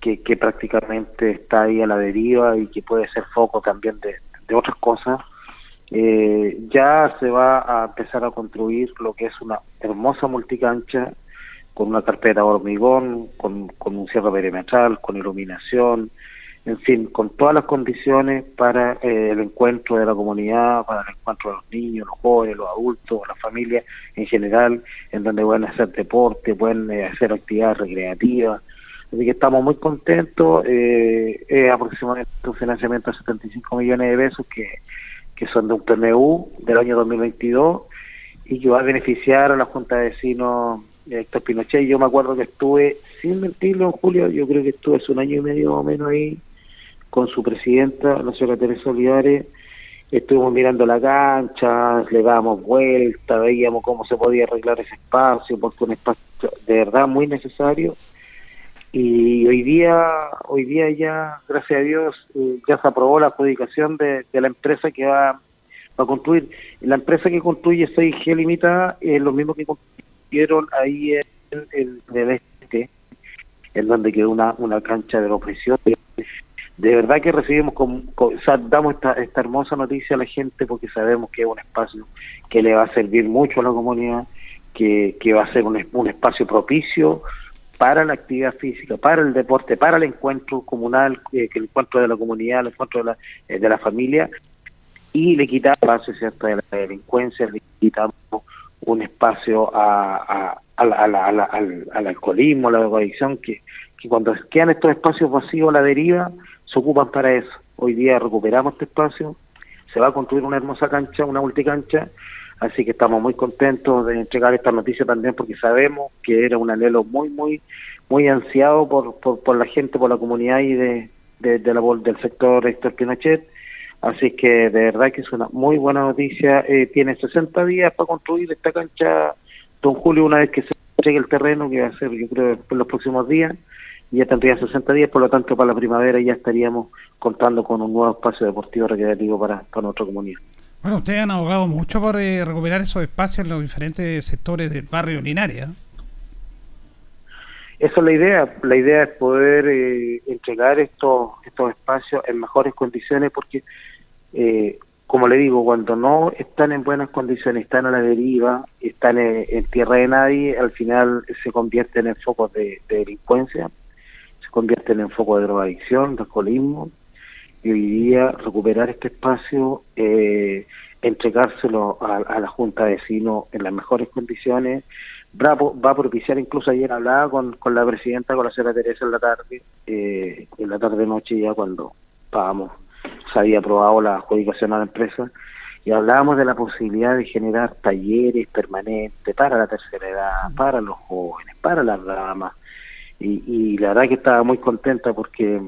que, que prácticamente está ahí a la deriva y que puede ser foco también de, de otras cosas. Eh, ya se va a empezar a construir lo que es una hermosa multicancha con una carpeta de hormigón, con, con un cierre perimetral, con iluminación, en fin, con todas las condiciones para eh, el encuentro de la comunidad, para el encuentro de los niños, los jóvenes, los adultos, las familias en general, en donde pueden hacer deporte, pueden eh, hacer actividades recreativas. Así que estamos muy contentos. Eh, eh, aproximadamente un financiamiento de setenta y cinco millones de pesos que que son de un P M U del año dos mil veintidós y que va a beneficiar a la Junta de Vecinos de Héctor Pinochet. Yo me acuerdo que estuve, sin mentirlo, en julio, yo creo que estuve hace un año y medio o menos ahí con su presidenta, la señora Teresa Olivares. Estuvimos mirando la cancha, le dábamos vuelta, veíamos cómo se podía arreglar ese espacio, porque un espacio de verdad muy necesario. Y hoy día, hoy día ya, gracias a Dios, eh, ya se aprobó la adjudicación de, de la empresa que va, va a construir. La empresa que construye C G E Limitada es eh, lo mismo que construyeron ahí en el del este, en donde quedó una, una cancha de opresión. De verdad que recibimos, con, con, o sea, damos esta, esta hermosa noticia a la gente, porque sabemos que es un espacio que le va a servir mucho a la comunidad, que, que va a ser un, un espacio propicio para la actividad física, para el deporte, para el encuentro comunal, eh, el encuentro de la comunidad, el encuentro de la, eh, de la familia, y le quitamos espacio, ¿cierto?, de la delincuencia, le quitamos un espacio a, a, a, la, a, la, a la, al, al alcoholismo, a la drogadicción, que, que cuando quedan estos espacios vacíos a la deriva, se ocupan para eso. Hoy día recuperamos este espacio, se va a construir una hermosa cancha, una multicancha. Así que estamos muy contentos de entregar esta noticia también, porque sabemos que era un anhelo muy, muy, muy ansiado por, por, por la gente, por la comunidad y de, de, de la, del sector Héctor Pinochet. Así que de verdad que es una muy buena noticia. Eh, tiene sesenta días para construir esta cancha, don Julio, una vez que se entregue el terreno, que va a ser, yo creo, en los próximos días, ya tendría sesenta días, por lo tanto para la primavera ya estaríamos contando con un nuevo espacio deportivo recreativo para, para nuestra comunidad. Bueno, ustedes han abogado mucho por eh, recuperar esos espacios en los diferentes sectores del barrio Linares. Esa es la idea. La idea es poder eh, entregar estos estos espacios en mejores condiciones, porque, eh, como le digo, cuando no están en buenas condiciones, están a la deriva, están en, en tierra de nadie, al final se convierten en focos de, de delincuencia, se convierten en focos de drogadicción, de alcoholismo. Y hoy día recuperar este espacio, eh, entregárselo a, a la Junta de Vecinos en las mejores condiciones, va, va a propiciar. Incluso ayer hablaba con, con la presidenta, con la señora Teresa, en la tarde, eh, en la tarde-noche ya cuando estábamos, se había aprobado la adjudicación a la empresa, y hablábamos de la posibilidad de generar talleres permanentes para la tercera edad, para los jóvenes, para las damas, y, y la verdad que estaba muy contenta porque...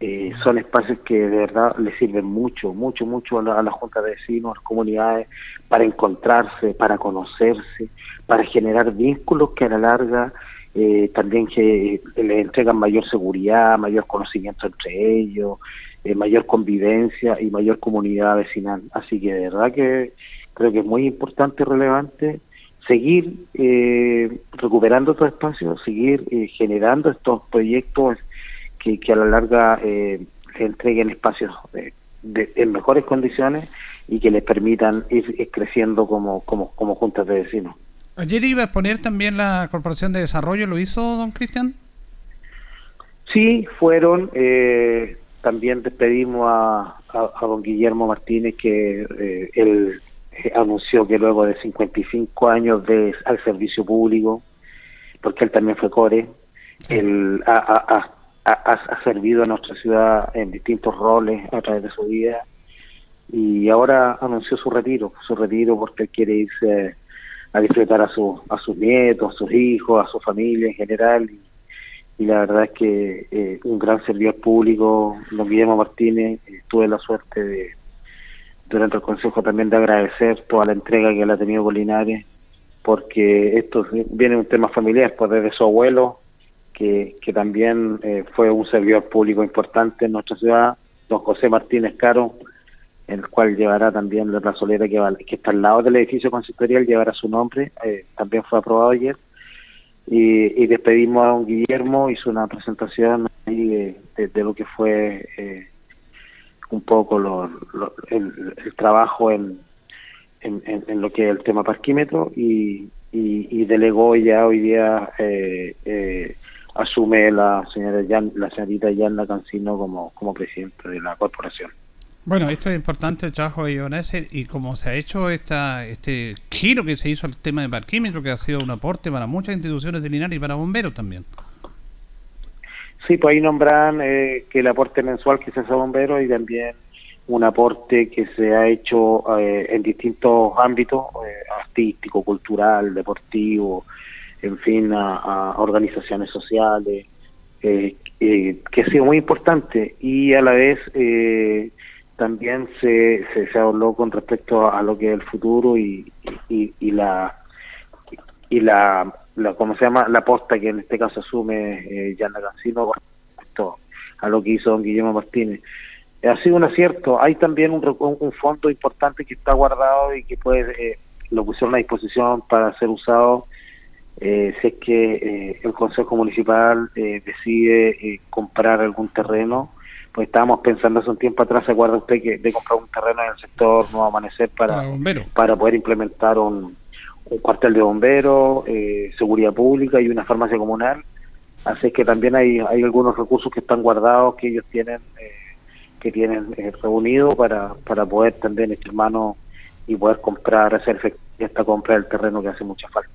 Eh, son espacios que de verdad le sirven mucho, mucho, mucho a la, a la Junta de Vecinos, a las comunidades, para encontrarse, para conocerse, para generar vínculos que a la larga eh, también que le entregan mayor seguridad, mayor conocimiento entre ellos, eh, mayor convivencia y mayor comunidad vecinal. Así que de verdad que creo que es muy importante y relevante seguir eh, recuperando estos espacios, seguir eh, generando estos proyectos Que, que a la larga eh, se entreguen espacios de, de, en mejores condiciones y que les permitan ir, ir creciendo como, como, como juntas de vecinos. Ayer iba a exponer también la Corporación de Desarrollo, ¿lo hizo don Cristian? Sí, fueron eh, También despedimos a, a, a don Guillermo Martínez, que eh, él eh, anunció que luego de cincuenta y cinco años de, al servicio público, porque él también fue core, él ha, ha, ha, ha servido a nuestra ciudad en distintos roles a través de su vida, y ahora anunció su retiro, su retiro porque él quiere irse a disfrutar a, su, a sus nietos, a sus hijos, a su familia en general. Y, y la verdad es que eh, un gran servidor público, don Guillermo Martínez, eh, tuve la suerte de, durante el Consejo también, de agradecer toda la entrega que él ha tenido con Linares, porque esto viene un tema familiar, pues desde su abuelo, que, que también eh, fue un servidor público importante en nuestra ciudad, don José Martínez Caro, el cual llevará también la plazoleta que, que está al lado del edificio consistorial, llevará su nombre, eh, también fue aprobado ayer. Y, y despedimos a don Guillermo, hizo una presentación ahí de, de, de lo que fue eh, un poco lo, lo, el, el trabajo en, en, en lo que es el tema parquímetro, y, y, y delegó ya hoy día, eh, eh, asume la señora Jan, la señorita Yanna Cancino como, como presidenta de la corporación. Bueno, esto es importante, el trabajo de Ioneses, y como se ha hecho esta, este giro que se hizo al tema de parquímetro, que ha sido un aporte para muchas instituciones de Linares y para bomberos también. Sí, pues ahí nombran eh, que el aporte mensual que se hace a bomberos, y también un aporte que se ha hecho eh, en distintos ámbitos, eh, artístico, cultural, deportivo, en fin, a, a organizaciones sociales, eh, eh, que ha sido muy importante, y a la vez... Eh, también se, se se habló con respecto a lo que es el futuro y, y, y la y la, la cómo se llama la posta que en este caso asume Yanna eh, Cancino, respecto a lo que hizo don Guillermo Martínez. Ha sido un acierto. Hay también un, un, un fondo importante que está guardado y que pues eh, lo pusieron a disposición para ser usado eh, si es que eh, el Consejo Municipal eh, decide eh, comprar algún terreno. Pues estábamos pensando hace un tiempo atrás, ¿se acuerda usted que de comprar un terreno en el sector Nuevo Amanecer para, para, para poder implementar un, un cuartel de bomberos, eh, seguridad pública y una farmacia comunal? Así que también hay, hay algunos recursos que están guardados, que ellos tienen eh, que tienen eh, reunidos para, para poder también echar mano y poder comprar, hacer efectiva esta compra del terreno que hace mucha falta.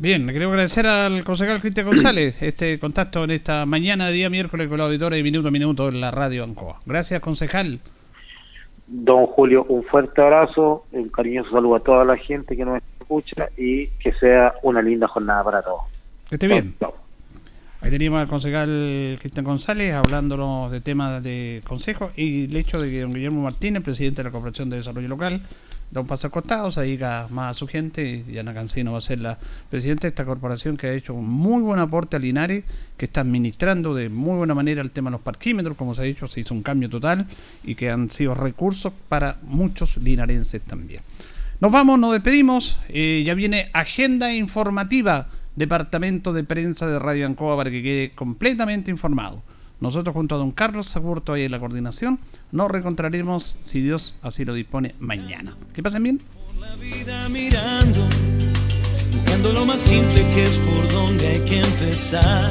Bien, le quiero agradecer al concejal Cristian González este contacto en esta mañana, día miércoles, con la auditora de Minuto a Minuto en la Radio Ancoa. Gracias, concejal. Don Julio, un fuerte abrazo, un cariñoso saludo a toda la gente que nos escucha y que sea una linda jornada para todos. Que esté bien. No. Ahí teníamos al concejal Cristian González hablándonos de temas de consejo y el hecho de que don Guillermo Martínez, presidente de la Corporación de Desarrollo Local, da un paso al costado, se dedica más a su gente, y Yanna Cancino va a ser la presidenta de esta corporación que ha hecho un muy buen aporte a Linares, que está administrando de muy buena manera el tema de los parquímetros, como se ha dicho, se hizo un cambio total y que han sido recursos para muchos linarenses también. Nos vamos, nos despedimos, eh, ya viene agenda informativa, departamento de prensa de Radio Ancoa, para que quede completamente informado. Nosotros junto a don Carlos Saburto ahí en la coordinación nos reencontraremos, si Dios así lo dispone, mañana. Que pasen bien. Por la vida mirando, buscando lo más simple que es por donde hay que empezar.